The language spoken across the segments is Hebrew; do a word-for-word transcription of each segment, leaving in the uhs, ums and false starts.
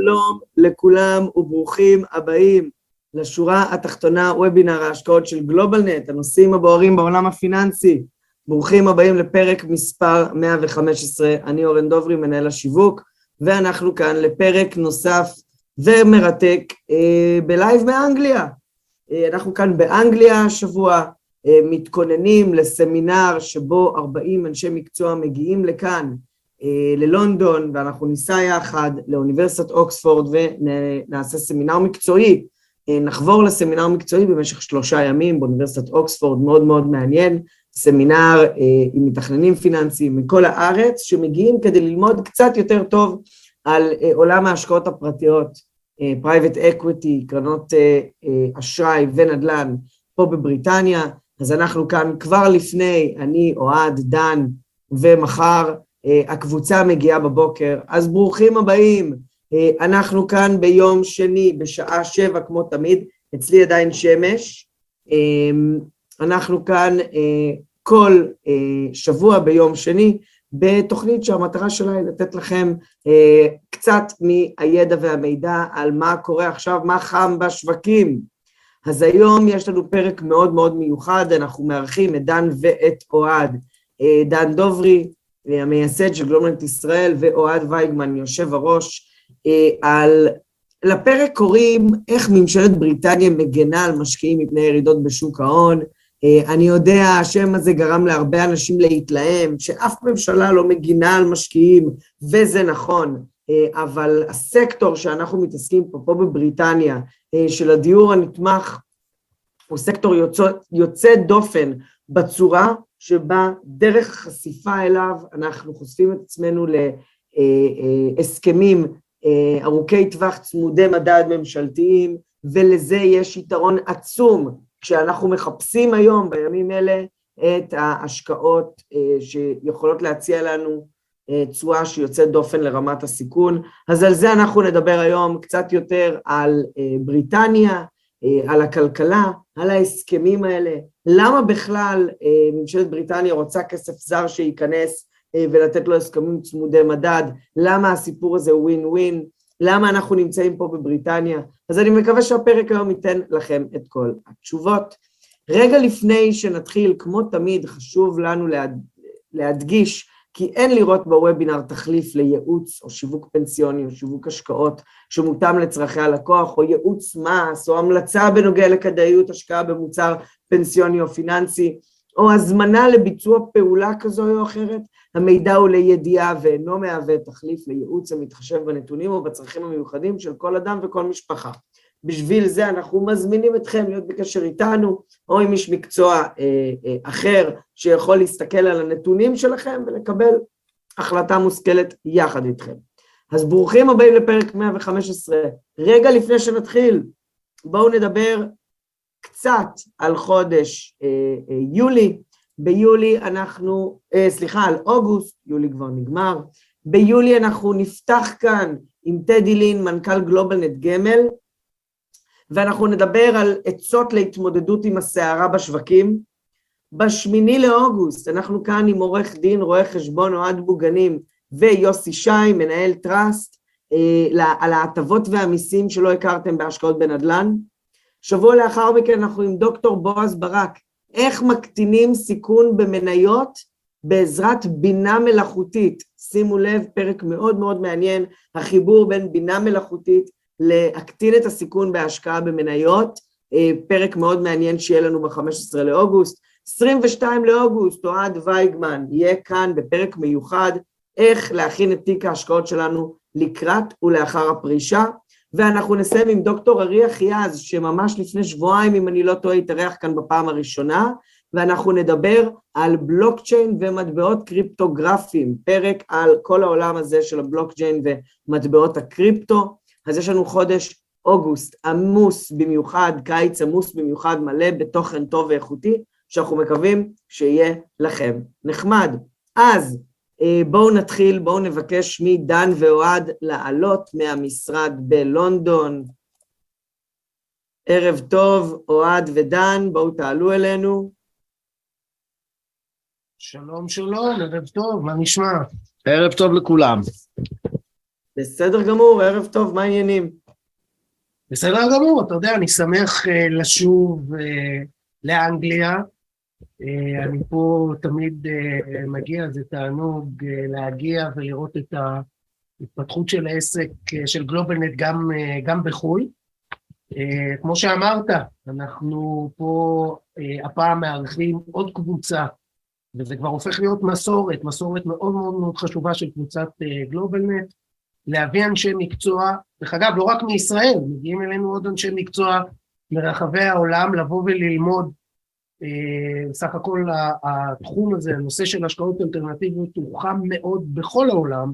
שלום לכולם וברוכים הבאים לשורה התחתונה וובינר ההשקעות של גלובלנט, הנושאים הבוערים בעולם הפיננסי. ברוכים הבאים לפרק מספר מאה וחמש עשרה, אני אורן דוברי, מנהל השיווק, ואנחנו כאן לפרק נוסף ומרתק בלייב מאנגליה. אנחנו כאן באנגליה השבוע, מתכוננים לסמינר שבו ארבעים אנשי מקצוע מגיעים לכאן, ללונדון, ואנחנו ניסע יחד לאוניברסיטת אוקספורד ונעשה סמינר מקצועי, נחבור לסמינר מקצועי במשך שלושה ימים באוניברסיטת אוקספורד, מאוד מאוד מעניין, סמינר עם מתכננים פיננסיים מכל הארץ שמגיעים כדי ללמוד קצת יותר טוב על עולם ההשקעות הפרטיות, private equity, קרנות אשראי ונדל"ן פה בבריטניה. אז אנחנו כאן כבר לפני, אני, אוהד, דן, ומחר הקבוצה מגיעה בבוקר, אז ברוכים הבאים. אנחנו כאן ביום שני בשעה שבע כמו תמיד, אצלי עדיין שמש. אנחנו כאן כל שבוע ביום שני בתוכנית שהמטרה שלה היא לתת לכם קצת מהידע והמידע על מה קורה עכשיו, מה חם בשווקים. אז היום יש לנו פרק מאוד מאוד מיוחד, אנחנו מארחים את דן ואת אוהד, דן דוברי, המייסד של גלובלנט ישראל, ואוהד וייגמן, יושב הראש. על לפרק קוראים איך ממשלת בריטניה מגנה על משקיעים מפני ירידות בשוק ההון. אני יודע, השם הזה גרם להרבה אנשים להתלהם, שאף ממשלה לא מגינה על משקיעים, וזה נכון, אבל הסקטור שאנחנו מתעסקים פה, פה בבריטניה, של הדיור הנתמך, הוא סקטור יוצא, יוצא דופן בצורה, שבה דרך חשיפה אליו אנחנו חושפים את עצמנו להסכמים ארוכי טווח צמודי מדד ממשלתיים, ולזה יש יתרון עצום כשאנחנו מחפשים היום בימים אלה את ההשקעות שיכולות להציע לנו תשואה שיוצאת דופן לרמת הסיכון. אז על זה אנחנו נדבר היום קצת יותר, על בריטניה, על הכלכלה, על ההסכמים האלה, למה בכלל ממשלת בריטניה רוצה כסף זר שייכנס ולתת לו הסכמים צמודי מדד, למה הסיפור הזה הוא ווין ווין, למה אנחנו נמצאים פה בבריטניה. אז אני מקווה שהפרק היום ייתן לכם את כל התשובות. רגע לפני שנתחיל, כמו תמיד, חשוב לנו להדגיש, כי אין לראות בוובינר תחליף לייעוץ או שיווק פנסיוני או שיווק השקעות שמותאם לצרכי הלקוח, או ייעוץ מס, או המלצה בנוגע לכדאיות השקעה במוצר פנסיוני או פיננסי, או הזמנה לביצוע פעולה כזו או אחרת. המידע הוא לידיעה ואינו מהווה תחליף לייעוץ המתחשב בנתונים או בצרכים המיוחדים של כל אדם וכל משפחה. בשביל זה אנחנו מזמינים אתכם להיות בקשר איתנו, או עם איש מקצוע אה, אה, אחר שיכול להסתכל על הנתונים שלכם ולקבל החלטה מושכלת יחד איתכם. אז ברוכים הבאים לפרק מאה וחמש עשרה. רגע לפני שנתחיל, בואו נדבר קצת על חודש אה, אה, יולי. ביולי אנחנו, אה, סליחה, על אוגוסט, יולי כבר נגמר. ביולי אנחנו נפתח כאן עם טדי לין, מנכ"ל גלובלנט גמל, ואנחנו נדבר על עצות להתמודדות עם הסערה בשווקים. בשמיני לאוגוסט, אנחנו כאן עם עורך דין, רואה חשבון אוהד בוגנים ויוסי שי, מנהל טרסט, אה, על ההטבות והמיסים שלא הכרתם בהשקעות בנדל"ן. שבוע לאחר מכן אנחנו עם דוקטור בועז ברק, איך מקטינים סיכון במניות בעזרת בינה מלאכותית. שימו לב, פרק מאוד מאוד מעניין, החיבור בין בינה מלאכותית, להקטין את הסיכון בהשקעה במניות, פרק מאוד מעניין שיהיה לנו ב-חמישה עשר לאוגוסט. עשרים ושניים לאוגוסט, אוהד וייגמן יהיה כאן בפרק מיוחד, איך להכין את תיק ההשקעות שלנו לקראת ולאחר הפרישה. ואנחנו נסיים עם דוקטור אריה חייז, שממש לפני שבועיים, אם אני לא טועה, התארח כאן בפעם הראשונה, ואנחנו נדבר על בלוקצ'יין ומטבעות קריפטוגרפיים, פרק על כל העולם הזה של הבלוקצ'יין ומטבעות הקריפטו. אז יש לנו חודש אוגוסט עמוס במיוחד, קיץ עמוס במיוחד, מלא בתוכן טוב ואיכותי, שאנחנו מקווים שיהיה לכם נחמד. אז בואו נתחיל, בואו נבקש מדן ואוהד לעלות מהמשרד בלונדון. ערב טוב, אוהד ודן, בואו תעלו אלינו. שלום שלום, ערב טוב, מה נשמע? ערב טוב לכולם. בסדר גמור, ערב טוב, מה העניינים? בסדר גמור, אתה יודע, אני שמח uh, לשוב uh, לאנגליה. Uh, אני פה תמיד uh, מגיע, זה תענוג uh, להגיע ולראות את ההתפתחות של העסק uh, של גלובלנט גם, uh, גם בחו"ל. Uh, כמו שאמרת, אנחנו פה uh, הפעם מארחים עוד קבוצה, וזה כבר הופך להיות מסורת, מסורת מאוד מאוד מאוד חשובה של קבוצת uh, גלובלנט, להביא אנשי מקצוע, וכאגב לא רק מישראל, מגיעים אלינו עוד אנשי מקצוע מרחבי העולם, לבוא וללמוד. Uh, סך הכל התחום הזה, הנושא של השקעות אלטרנטיביות הוא חם מאוד בכל העולם,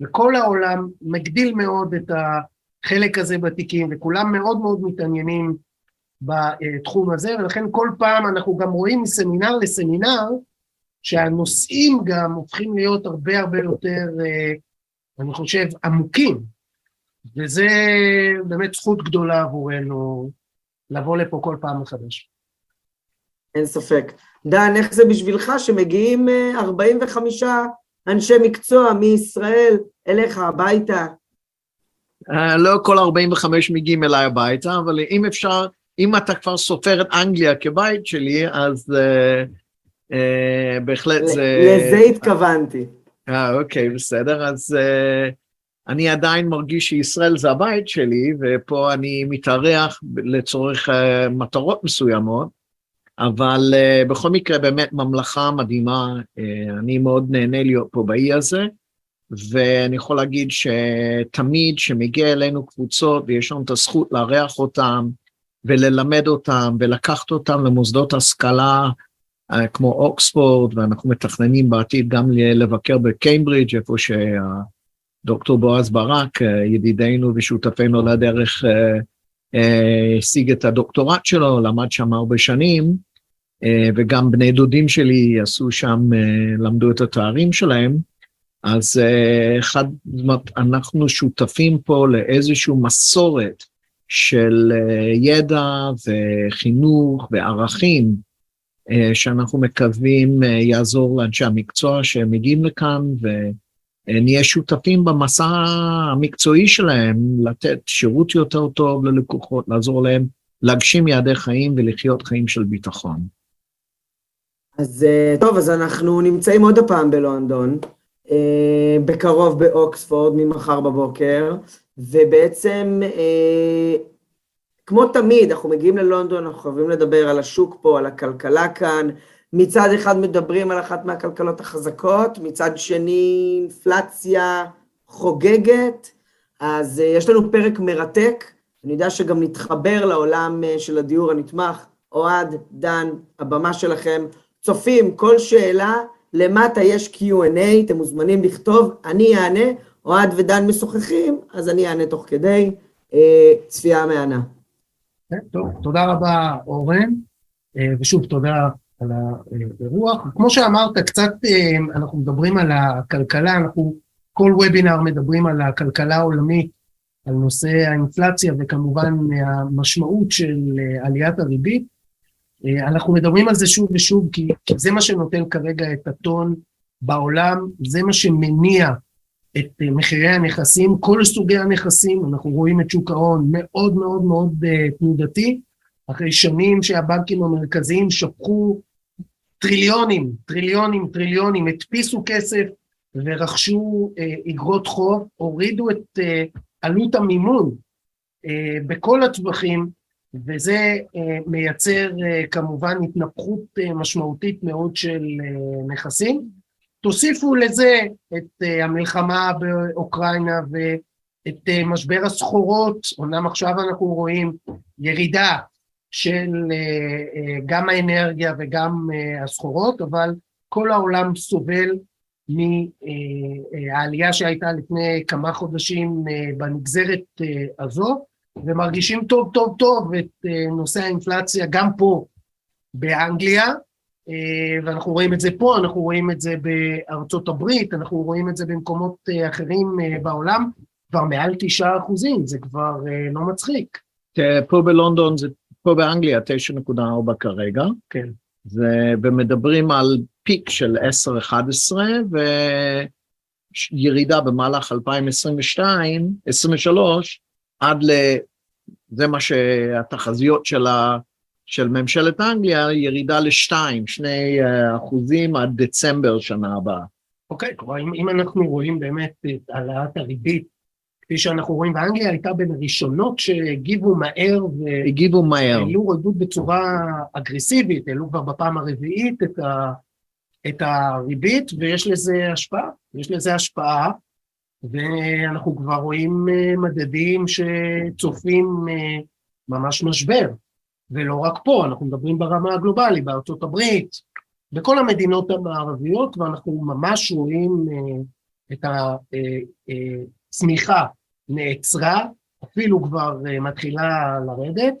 וכל העולם מגדיל מאוד את ה... חלק הזה בתיקים, וכולם מאוד מאוד מתעניינים בתחום הזה, ולכן כל פעם אנחנו גם רואים מסמינר לסמינר, שהנושאים גם הופכים להיות הרבה הרבה יותר, אני חושב, עמוקים, וזה באמת זכות גדולה עבורנו, לבוא לפה כל פעם מחדש. אין ספק. דן, איך זה בשבילך שמגיעים ארבעים וחמישה אנשי מקצוע מישראל אליך הביתה? Uh, לא כל ארבעים וחמישה מגיעים אליי הביתה, אבל אם אפשר, אם אתה כבר סופר את אנגליה כבית שלי, אז uh, uh, בהחלט ل- זה... לזה התכוונתי. אה, uh, אוקיי, okay, בסדר, אז uh, אני עדיין מרגיש שישראל זה הבית שלי, ופה אני מתארח לצורך uh, מטרות מסוימות, אבל uh, בכל מקרה באמת ממלכה מדהימה, uh, אני מאוד נהנה להיות פה באי הזה, ואני יכול להגיד שתמיד שמגיע אלינו קבוצות ויש לנו את הזכות לארח אותם וללמד אותם ולקחת אותם למוסדות השכלה כמו אוקספורד, ואנחנו מתכננים בעתיד גם לבקר בקיימברידג' איפה שדוקטור בועז ברק, ידידנו ושותפנו לדרך, השיג את הדוקטורט שלו, למד שם הרבה שנים, וגם בני דודים שלי עשו שם, למדו את התארים שלהם. אז אחד, אנחנו שותפים פה לאיזושהי מסורת של ידע וחינוך וערכים שאנחנו מקווים יעזור לאנשי המקצוע שמגיעים לכאן, ונהיה שותפים במסע המקצועי שלהם, לתת שירות יותר טוב ללקוחות, לעזור להם להגשים יעדי חיים ולחיות חיים של ביטחון. אז טוב, אז אנחנו נמצאים עוד הפעם בלונדון. Uh, בקרוב באוקספורד ממחר בבוקר, ובעצם uh, כמו תמיד אנחנו מגיעים ללונדון, אנחנו חייבים לדבר על השוק פה, על הכלכלה כאן. מצד אחד מדברים על אחת מהכלכלות החזקות, מצד שני אינפלציה חוגגת. אז uh, יש לנו פרק מרתק, אני יודע שגם נתחבר לעולם uh, של הדיור הנתמך. אוהד, דן, הבמה שלכם, צופים, כל שאלה למטה יש קיו אנד איי, אתם מוזמנים לכתוב, אני אענה, אוהד ודן משוחחים, אז אני אענה תוך כדי, צפייה מענה. טוב, תודה רבה אורן, ושוב תודה על הרוח. כמו שאמרת, קצת אנחנו מדברים על הכלכלה, אנחנו כל וובינר מדברים על הכלכלה העולמית, על נושא האינפלציה וכמובן המשמעות של עליית הריבית. אנחנו מדברים על זה שוב ושוב, כי זה מה שנותן כרגע את הטון בעולם, זה מה שמניע את מחירי הנכסים, כל סוגי הנכסים. אנחנו רואים את שוק ההון מאוד מאוד מאוד תנודתי, אחרי שנים שהבנקים המרכזיים שפכו טריליונים, טריליונים, טריליונים, הדפיסו כסף ורכשו אגרות חוב, הורידו את עלות המימון בכל הטווחים, וזה מייצר כמובן התנפחות משמעותית מאוד של נכסים. תוסיפו לזה את המלחמה באוקראינה ואת משבר הסחורות, אומנם עכשיו אנחנו רואים ירידה של גם האנרגיה וגם הסחורות, אבל כל העולם סובל מהעלייה שהייתה לפני כמה חודשים בנגזרת הזו, ומרגישים טוב טוב טוב את נושא האינפלציה גם פה באנגליה, ואנחנו רואים את זה פה, אנחנו רואים את זה בארצות הברית, אנחנו רואים את זה במקומות אחרים בעולם, כבר מעל תשעה אחוזים, זה כבר לא מצחיק. פה בלונדון, פה באנגליה, תשע נקודה ארבע כרגע, כן. ומדברים על פיק של עשר עד אחת עשרה, וירידה במהלך אלפיים עשרים ושתיים, עשרים ושלוש, עד ל... זה מה שהתחזיות של ה... של ממשלת אנגליה, ירידה לשתיים, שני אחוזים עד דצמבר שנה הבאה. אוקיי, כבר אם, אם אנחנו רואים באמת את העלאת הריבית, כפי שאנחנו רואים, ואנגליה הייתה בין הראשונות שהגיבו מהר, הגיבו מהר. העלו ריבית בצורה אגרסיבית, העלו כבר בפעם הרביעית את, ה, את הריבית, ויש לזה השפעה, יש לזה השפעה, ואנחנו כבר רואים מדדים שצופים ממש משבר. ולא רק פה, אנחנו מדברים ברמה הגלובלית, בארצות הברית, בכל המדינות המערביות, ואנחנו ממש רואים אה, את הצמיחה אה, אה, נעצרה, אפילו כבר אה, מתחילה לרדת,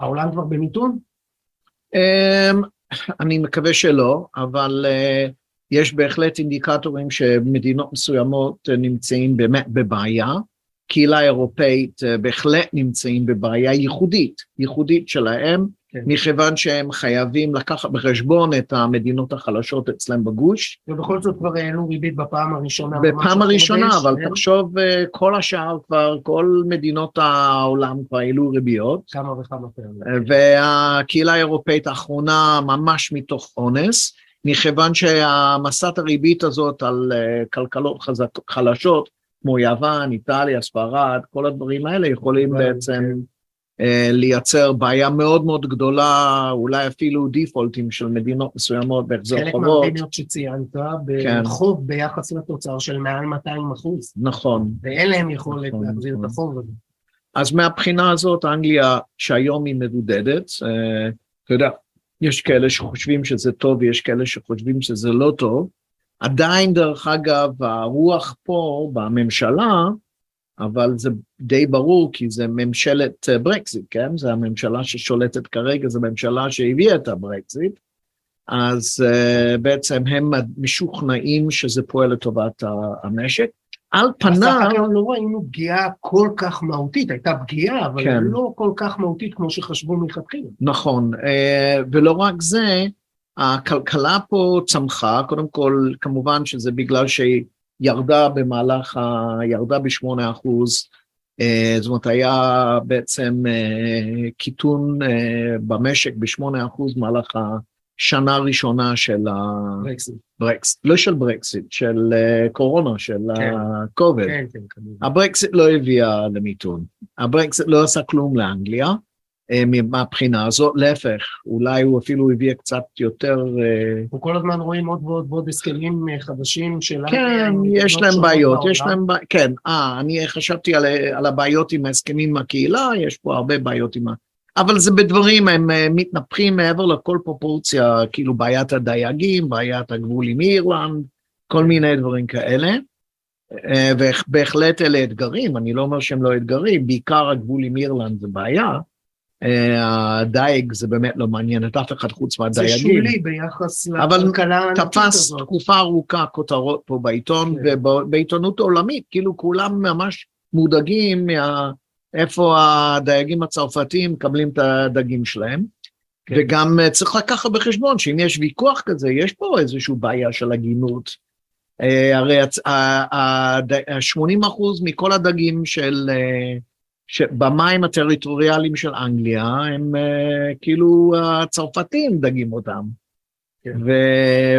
העולם כבר במיתון? אה, אני מקווה שלא, אבל אה, יש בהחלט אינדיקטורים שמדינות מסוימות נמצאים באמת בבעיה, קהילה אירופאית בהחלט נמצאים בבעיה ייחודית, ייחודית שלהם, כן. מכיוון שהם חייבים לקחת בחשבון את המדינות החלשות אצלם בגוש. ובכל זאת כבר העלו ריבית בפעם הראשונה. בפעם הראשונה, חודש, אבל כן. תחשוב, כל השאר כבר, כל מדינות העולם כבר העלו ריביות. כמה וכמה פעמים. והקהילה האירופאית האחרונה ממש מתוך אונס, מכיוון שהמסת הריבית הזאת על כלכלות חזק, חלשות, כמו יוון, איטליה, ספרד, כל הדברים האלה יכולים בעצם לייצר בעיה מאוד מאוד גדולה, אולי אפילו דיפולטים של מדינות מסוימות בהחזר חובות. חלק מהמדינות שציינת בחוב ביחס לתוצר של מעל מאתיים אחוז. נכון. ואין להם יכולת להחזיר את החוב הזה. אז מהבחינה הזאת, אנגליה שהיום היא מדודדת, אתה יודע, יש כאלה שחושבים שזה טוב, יש כאלה שחושבים שזה לא טוב, עדיין דרך אגב הרוח פה בממשלה, אבל זה די ברור כי זה ממשלת ברקזיט, כן? זה הממשלה ששולטת כרגע, זה ממשלה שהביאה את הברקזיט, אז uh, בעצם הם משוכנעים שזה פועל לטובת המשק. על פניו... אז לא ראינו פגיעה כל כך מהותית, הייתה פגיעה, אבל כן. לא כל כך מהותית כמו שחשבו מלכתחילה. נכון, uh, ולא רק זה, הכלכלה פה צמחה, קודם כל, כמובן שזה בגלל שירדה במהלך, ירדה בשמונה אחוז, זאת אומרת, היה בעצם קיטון במשק בשמונה אחוז במהלך השנה הראשונה של הברקסיט, לא של ברקסיט, של קורונה, של ה-COVID. הברקסיט לא הביאה למיתון, הברקסיט לא עשה כלום לאנגליה, מהבחינה הזאת, להפך, אולי הוא אפילו הביא קצת יותר... הוא כל הזמן רואים עוד ועוד ועוד הסכמים חדשים של... כן, יש להם בעיות, יש להם... כן, אה, אני חשבתי על הבעיות עם ההסכמים מהקהילה, יש פה הרבה בעיות עם... אבל זה בדברים, הם מתנפחים מעבר לכל פרופורציה, כאילו בעיית הדייגים, בעיית הגבול עם אירלנד, כל מיני דברים כאלה, ובהחלט אלה אתגרים, אני לא אומר שהם לא אתגרים, בעיקר הגבול עם אירלנד זה בעיה, הדייג זה באמת לא מעניין את אף אחד חוץ מהדייגים. זה שולי ביחס לכלכלה הזאת. אבל תפס תקופה ארוכה כותרות פה בעיתון, ובעיתונות העולמית, כאילו כולם ממש מודאגים איפה הדייגים הצרפתיים מקבלים את הדגים שלהם, וגם צריך לקחת בחשבון שאם יש ויכוח כזה, יש פה איזשהו בעיה של הגינות. הרי שמונים אחוז מכל הדגים של... שבמים הטריטוריאליים של אנגליה הם uh, כאילו הצרפתים דגים אותם. כן.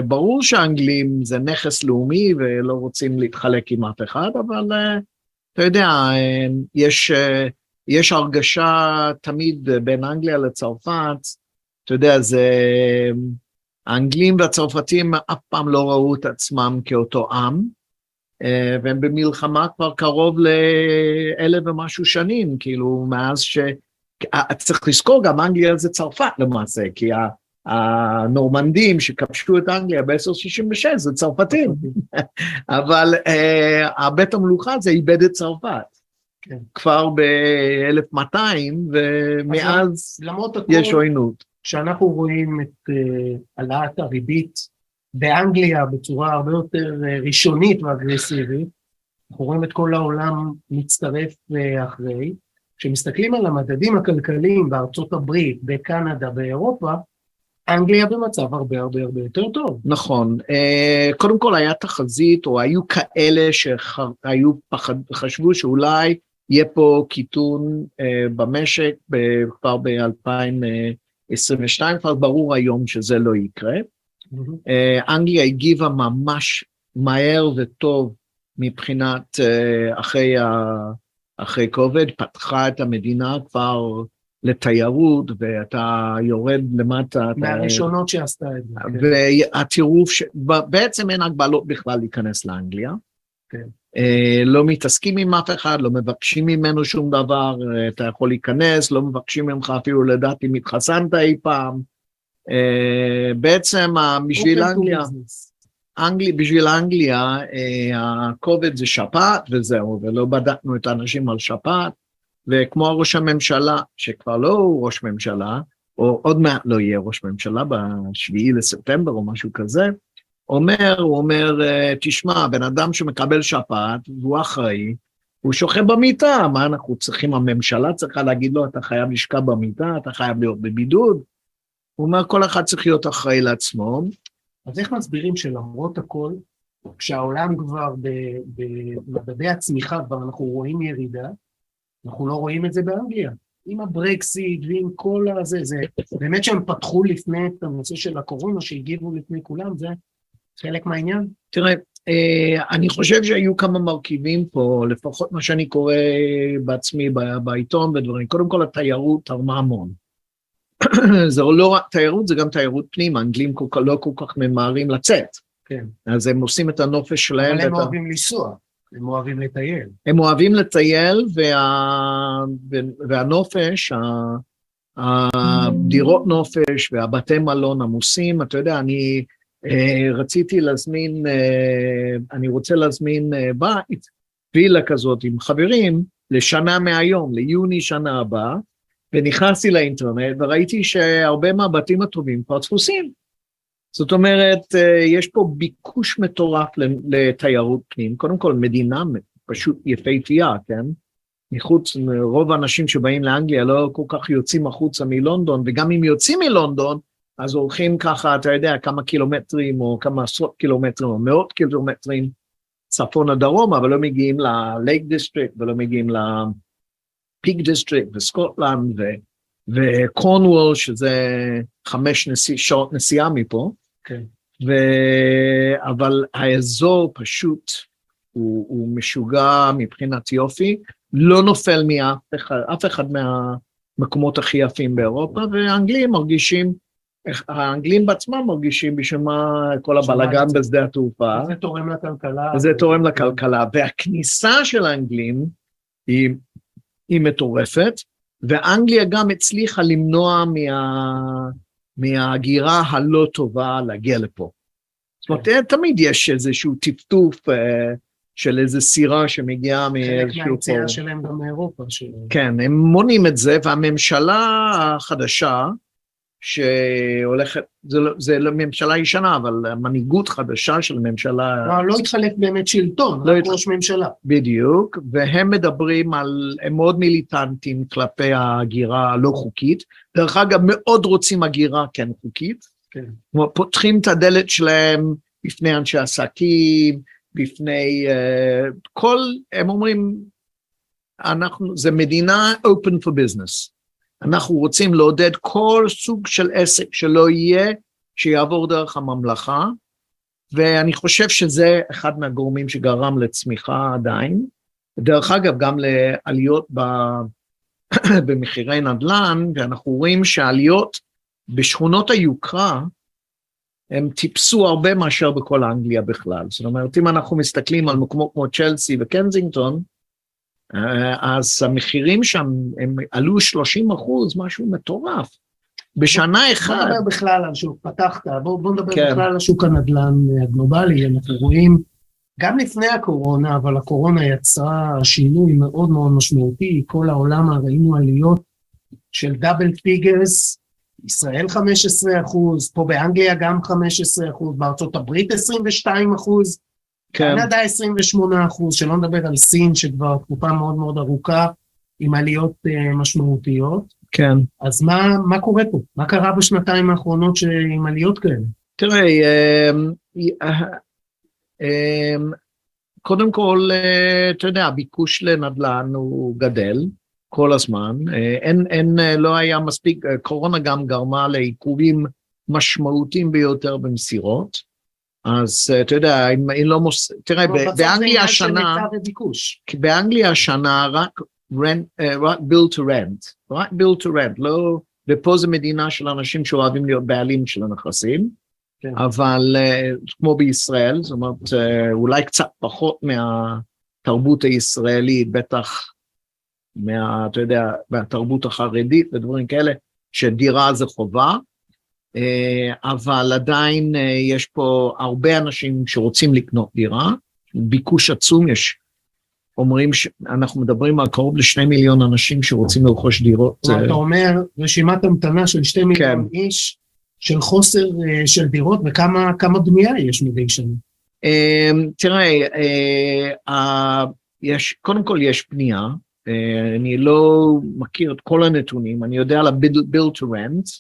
וברור שהאנגלים זה נכס לאומי ולא רוצים להתחלק עם אף אחד, אבל uh, אתה יודע, יש, uh, יש הרגשה תמיד בין אנגליה לצרפת, אתה יודע, זה... האנגלים והצרפתים אף פעם לא ראו את עצמם כאותו עם, והם במלחמה כבר קרוב לאלף ומשהו שנים, כאילו מאז צריך לזכור גם אנגליה זה צרפת למעשה, כי הנורמנדים שכבשו את אנגליה ב-אלף תשע מאות שישים ושש זה צרפתים, אבל הבית המלוכה זה איבד את צרפת. כן. כבר ב-אלף מאתיים, ומאז יש עוינות. כשאנחנו רואים את העלאת הריבית באנגליה בצורה הרבה יותר ראשונית ואגרסיבית, אנחנו רואים את כל העולם מצטרף אחרי, כשמסתכלים על המדדים הכלכליים בארצות הברית, בקנדה, באירופה, אנגליה במצב הרבה הרבה הרבה יותר טוב. נכון, קודם כל היה תחזית, או היו כאלה שחשבו שאולי יהיה פה קיטון במשק כבר ב-אלפיים עשרים ושתיים, כבר ברור היום שזה לא יקרה. אנגליה הגיבה ממש מהר וטוב מבחינת אחרי COVID, פתחה את המדינה כבר לתיירות, ואתה יורד למטה. מהראשונות שעשתה את זה. והטירוף, בעצם אין הגבלות בכלל להיכנס לאנגליה. לא מתעסקים עם אף אחד, לא מבקשים ממנו שום דבר, אתה יכול להיכנס, לא מבקשים ממך אפילו לדעת אם התחסנת אי פעם. בעצם בשביל אנגליה, בשביל אנגליה, ה-COVID זה שפעת וזהו, ולא בדקנו את האנשים על שפעת, וכמו הראש הממשלה, שכבר לא הוא ראש ממשלה, או עוד מעט לא יהיה ראש ממשלה בשביעי לספטמבר או משהו כזה, אומר, הוא אומר, תשמע, בן אדם שמקבל שפעת, והוא אחראי, הוא שוכב במיטה, מה אנחנו צריכים, הממשלה צריכה להגיד לו, אתה חייב לשכב במיטה, אתה חייב להיות בבידוד, הוא אומר, כל אחד צריך להיות אחראי לעצמו. אז איך מסבירים שלמרות הכל, כשהעולם כבר במדדי הצמיחה, כבר אנחנו רואים ירידה, אנחנו לא רואים את זה באנגליה, עם הברקסיט ועם כל הזה, זה באמת שהם פתחו לפני את הנושא של הקורונה, שהגיבו לפני כולם, זה חלק מהעניין. תראה, אני חושב שהיו כמה מרכיבים פה, לפחות מה שאני קורא בעצמי בעיתון ודברים, קודם כל התיירות תרמה המון. זה לא רק תיירות, זה גם תיירות פנים, האנגלים לא כל כך ממהרים לצאת. כן. אז הם עושים את הנופש שלהם. אבל הם אוהבים לנסוע. הם אוהבים לטייל. הם אוהבים לטייל, וה... והנופש, הדירות נופש והבתי מלון עמוסים, אתה יודע, אני רציתי להזמין, אני רוצה להזמין בית, וילה כזאת עם חברים, לשנה מהיום, ליוני שנה הבאה, ונכנסתי לאינטרנט וראיתי שהרבה מהבתים הטובים כבר תפוסים. זאת אומרת, יש פה ביקוש מטורף לתיירות פנים, קודם כל מדינה פשוט יפהפייה, כן? מחוץ, רוב האנשים שבאים לאנגליה לא כל כך יוצאים החוצה מלונדון, וגם אם יוצאים מלונדון, אז הולכים ככה, אתה יודע, כמה קילומטרים או כמה עשרות קילומטרים או מאות קילומטרים צפון הדרום, אבל לא מגיעים ללייק דיסטריקט ולא מגיעים לפיק דיסטריקט וסקוטלנד ו... וקורנוול, שזה חמש נסיע, שעות נסיעה מפה, okay. ו... אבל האזור פשוט הוא, הוא משוגע מבחינת יופי, לא נופל מאף אחד, אף אחד מהמקומות הכי יפים באירופה, והאנגלים מרגישים, האנגלים בעצמם מרגישים בשביל מה כל הבלגן בשדה התעופה. זה תורם לכלכלה. זה תורם לכלכלה, והכניסה של האנגלים היא, היא מטורפת, ואנגליה גם הצליחה למנוע מה, מהגירה הלא טובה להגיע לפה. זאת אומרת, תמיד יש איזשהו טפטוף אה, של איזו סירה שמגיעה מאיזשהו... חלק מההיציאה שלהם גם מאירופה. של... כן, הם מונעים את זה, והממשלה החדשה, שהולכת, זה, זה לא ממשלה ישנה, אבל מנהיגות חדשה של ממשלה... לא, לא התחלף באמת שלטון, לא רק התח... ראש ממשלה. בדיוק, והם מדברים על, הם מאוד מיליטנטים כלפי הגירה הלא חוקית, דרך אגב מאוד רוצים הגירה כן חוקית, כן. פותחים את הדלת שלהם בפני אנשי עסקים, בפני uh, כל, הם אומרים, אנחנו, זה מדינה open for business. אנחנו רוצים לעודד כל סוג של עסק שלא יהיה, שיעבור דרך הממלכה, ואני חושב שזה אחד מהגורמים שגרם לצמיחה עדיין, דרך אגב גם לעליות ב... במחירי נדל"ן, ואנחנו רואים שהעליות בשכונות היוקרה, הם טיפסו הרבה מאשר בכל האנגליה בכלל, זאת אומרת אם אנחנו מסתכלים על מקומות כמו צ'לסי וקנזינגטון, אז המחירים שם הם עלו שלושים אחוז, משהו מטורף. בשנה אחת... בוא נדבר בכלל על שוק, פתחת, בוא נדבר בכלל על שוק הנדל"ן הגלובלי, אנחנו רואים גם לפני הקורונה, אבל הקורונה יצרה שינוי מאוד מאוד משמעותי, כל העולם ראינו עליות של דאבל פיגרס, ישראל חמישה עשר אחוז, פה באנגליה גם חמישה עשר אחוז, בארצות הברית עשרים ושתיים אחוז, קנדה עשרים ושמונה אחוז, שלא נדבר על סין, שכבר תקופה מאוד מאוד ארוכה, עם עליות משמעותיות. כן. אז מה, מה קורה פה? מה קרה בשנתיים האחרונות עם עליות כאלה? תראי, קודם כל, אתה יודע, הביקוש לנדל"ן הוא גדל כל הזמן, אין, אין, לא היה מספיק, קורונה גם גרמה לעיכובים משמעותיים ביותר במסירות, אז אתה יודע, אם, אם לא מוס... תראה, באנגליה השנה, באנגליה השנה רק rent, רק build to rent, רק build to rent, לא, ופה זו מדינה של אנשים שאוהבים להיות בעלים של הנכסים, כן. אבל כמו בישראל, זאת אומרת, אולי קצת פחות מהתרבות הישראלית, בטח מה, אתה יודע, מהתרבות החרדית ודברים כאלה, שדירה זה חובה, אבל עדיין יש פה הרבה אנשים שרוצים לקנות דירה, ביקוש עצום יש, אומרים שאנחנו מדברים על קרוב לשני מיליון אנשים שרוצים לרכוש דירות. אתה אומר, רשימת המתנה של שתי מיליון איש, של חוסר של דירות, וכמה כמה בנייה יש מדי שנה? תראה, קודם כל יש בנייה, אני לא מכיר את כל הנתונים, אני יודע על ה-build to rent,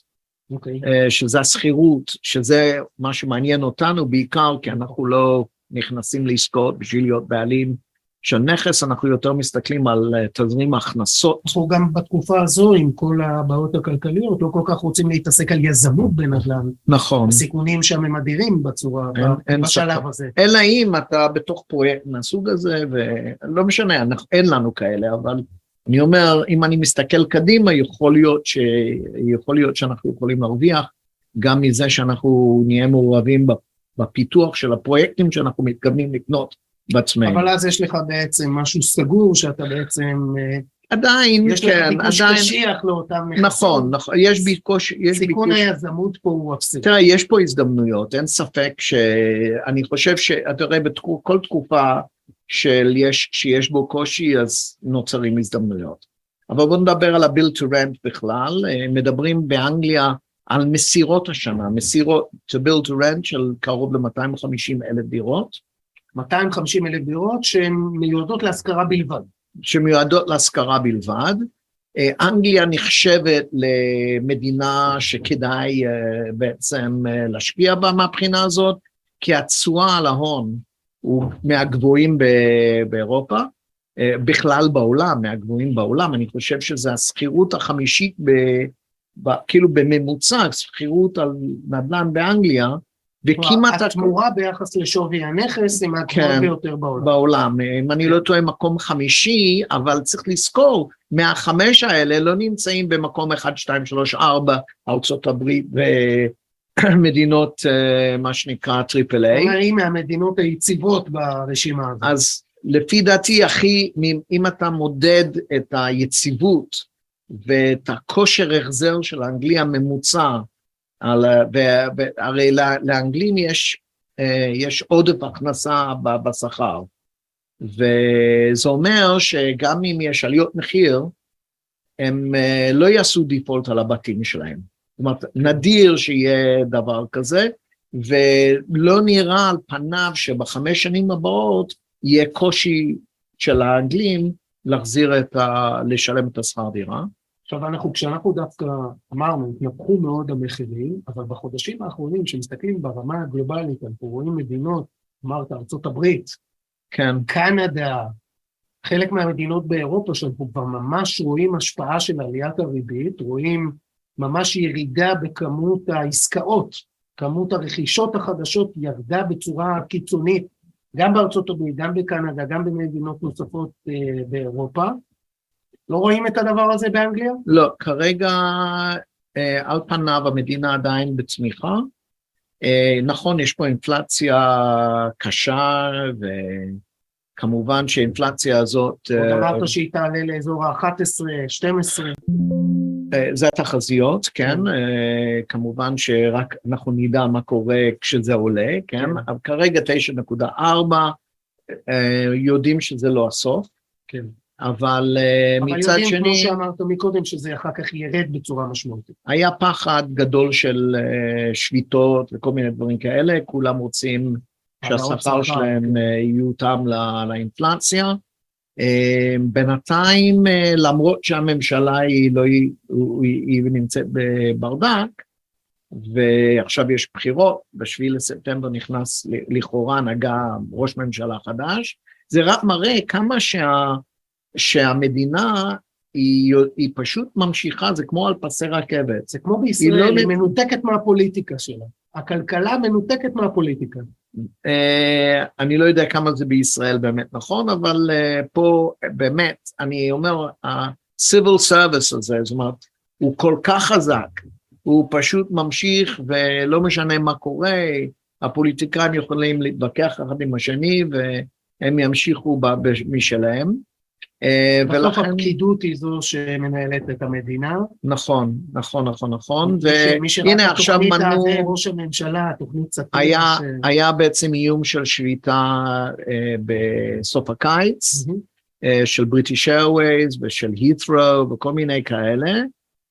שזה הסחירות, שזה מה שמעניין אותנו בעיקר, כי אנחנו לא נכנסים לעסקאות בשביל להיות בעלים, של נכס, אנחנו יותר מסתכלים על תזרים ההכנסות. אנחנו גם בתקופה הזו, עם כל הבעיות הכלכליות, לא כל כך רוצים להתעסק על יזמות בנדל"ן. נכון. הסיכונים שם הם אדירים בצורה, אין, בשלב אין הזה. אלא אם אתה בתוך פרויקט מהסוג הזה, ולא משנה, אנחנו, אין לנו כאלה, אבל אני אומר, אם אני מסתכל קדימה, יכול להיות, ש... יכול להיות שאנחנו יכולים להרוויח, גם מזה שאנחנו נהיה מעורבים בפיתוח של הפרויקטים שאנחנו מתכוונים לקנות. בעצמי. אבל אז יש לך בעצם משהו סגור שאתה בעצם... עדיין, יש כן, לך ביקוש עדיין, קשיח לאותם נכסים. נכון, נכון, יש ביקוש... יש סיכון ביקוש, היזמות פה הוא אפסי. תראה, יש פה הזדמנויות, אין ספק שאני חושב שאתה רואה בכל תקופה של יש, שיש בו קושי, אז נוצרים הזדמנויות. אבל בוא נדבר על ה-build to rent בכלל, מדברים באנגליה על מסירות השנה, מסירות to build to rent של קרוב ל-מאתיים וחמישים אלף דירות, מאתיים וחמישים אלף דירות שהן מיועדות להשכרה בלבד. שמיועדות להשכרה בלבד. אנגליה נחשבת למדינה שכדאי בעצם להשקיע בה מהבחינה הזאת, כי התשואה על ההון הוא מהגבוהים באירופה, בכלל בעולם, מהגבוהים בעולם. אני חושב שזה הסחירות החמישית, כאילו בממוצע, סחירות על נדל"ן באנגליה, וכמעט התמורה ביחס לשווי הנכס היא מהגבוהה ביותר בעולם. בעולם, אם אני לא טועה מקום חמישי, אבל צריך לזכור, מהחמש האלה לא נמצאים במקום אחד, שתיים, שלוש, ארבע, ארצות הברית ומדינות, מה שנקרא טריפל-איי. אומרים מהמדינות היציבות ברשימה הזאת. אז לפי דעתי, אחי, אם אתה מודד את היציבות ואת הכושר החזר של האנגליה הממוצע, על, והרי לאנגלים יש, יש עודף הכנסה בשכר, וזה אומר שגם אם יש עליות מחיר, הם לא יעשו דיפולט על הבתים שלהם. זאת אומרת, נדיר שיהיה דבר כזה, ולא נראה על פניו שבחמש שנים הבאות יהיה קושי של האנגלים להחזיר את ה... לשלם את השכר דירה. עכשיו אנחנו, כשאנחנו דווקא אמרנו, התנפחו מאוד המחירים, אבל בחודשים האחרונים שמסתכלים ברמה הגלובלית, אנחנו רואים מדינות, אמרת ארצות הברית, כן. קנדה, חלק מהמדינות באירופה, שאנחנו כבר ממש רואים השפעה של עליית הריבית, רואים ממש ירידה בכמות העסקאות, כמות הרכישות החדשות ירדה בצורה קיצונית, גם בארצות הברית, גם בקנדה, גם במדינות נוספות אה, באירופה, לא רואים את הדבר הזה באנגליה? לא, כרגע אה, על פניו המדינה עדיין בצמיחה. אה, נכון, יש פה אינפלציה קשה, כמובן שהאינפלציה הזאת... עוד אמרת שהיא תעלה לאזור ה-אחת עשרה, שתים עשרה. זה התחזיות, כן. כמובן שרק אנחנו נדע מה קורה כשזה עולה, כן. אבל כרגע תשע נקודה ארבע, יודעים שזה לא הסוף. כן. אבל מצד שני... אבל יודעים, כמו שאמרת מקודם, שזה אחר כך ירד בצורה משמעותית. היה פחד גדול של שביתות וכל מיני דברים כאלה, כולם רוצים שהשכר שלהם יהיו אותם לאינפלציה. בינתיים, למרות שהממשלה היא לא, היא נמצאת בברדק, ועכשיו יש בחירות, בשביל לספטמבר נכנס לכאורה נגע ראש ממשלה חדש, זה רק מראה כמה שה... שהמדינה היא, היא פשוט ממשיכה, זה כמו על פסי רכבת. זה כמו בישראל, היא, לא היא מנותקת מהפוליטיקה שלה. הכלכלה מנותקת מהפוליטיקה. אה, אני לא יודע כמה זה בישראל באמת נכון, אבל אה, פה באמת, אני אומר, ה-Civil Service הזה, זאת אומרת, הוא כל כך חזק, הוא פשוט ממשיך ולא משנה מה קורה, הפוליטיקאים יכולים להתווכח אחד עם השני, והם ימשיכו משלהם. בסוף הפקידות היא זו שמנהלת את המדינה. נכון, נכון, נכון, נכון. והנה עכשיו מנו... ראש הממשלה, תוכנית ספיר. היה בעצם איום של שביתה בסוף הקיץ, של British Airways ושל Heathrow וכל מיני כאלה,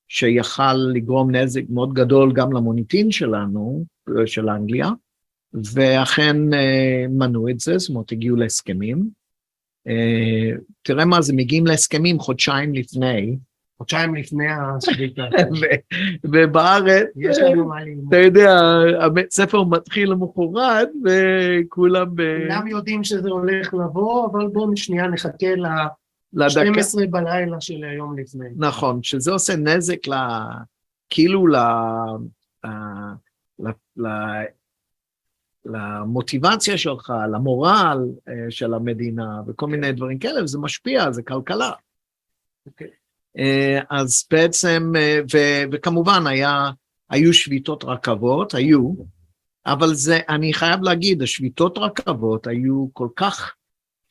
שיכל לגרום נזק מאוד גדול גם למוניטין שלנו, של אנגליה, ואכן מנו את זה, זאת אומרת, הגיעו להסכמים. תראה מה זה, מגיעים להסכמים חודשיים לפני. חודשיים לפני השביתה. ובארץ, אתה יודע, הבית ספר מתחיל למחרת, וכולם... כולם יודעים שזה הולך לבוא, אבל בואו משנייה נחכה ל-שתים עשרה בלילה של היום לפני. נכון, שזה עושה נזק כאילו ל... למוטיבציה שלך, למורל של המדינה, וכל מיני דברים כאלה, וזה משפיע, זה כלכלה. אז בעצם, וכמובן היו שביתות רכבות, היו, אבל זה, אני חייב להגיד, השביתות רכבות היו כל כך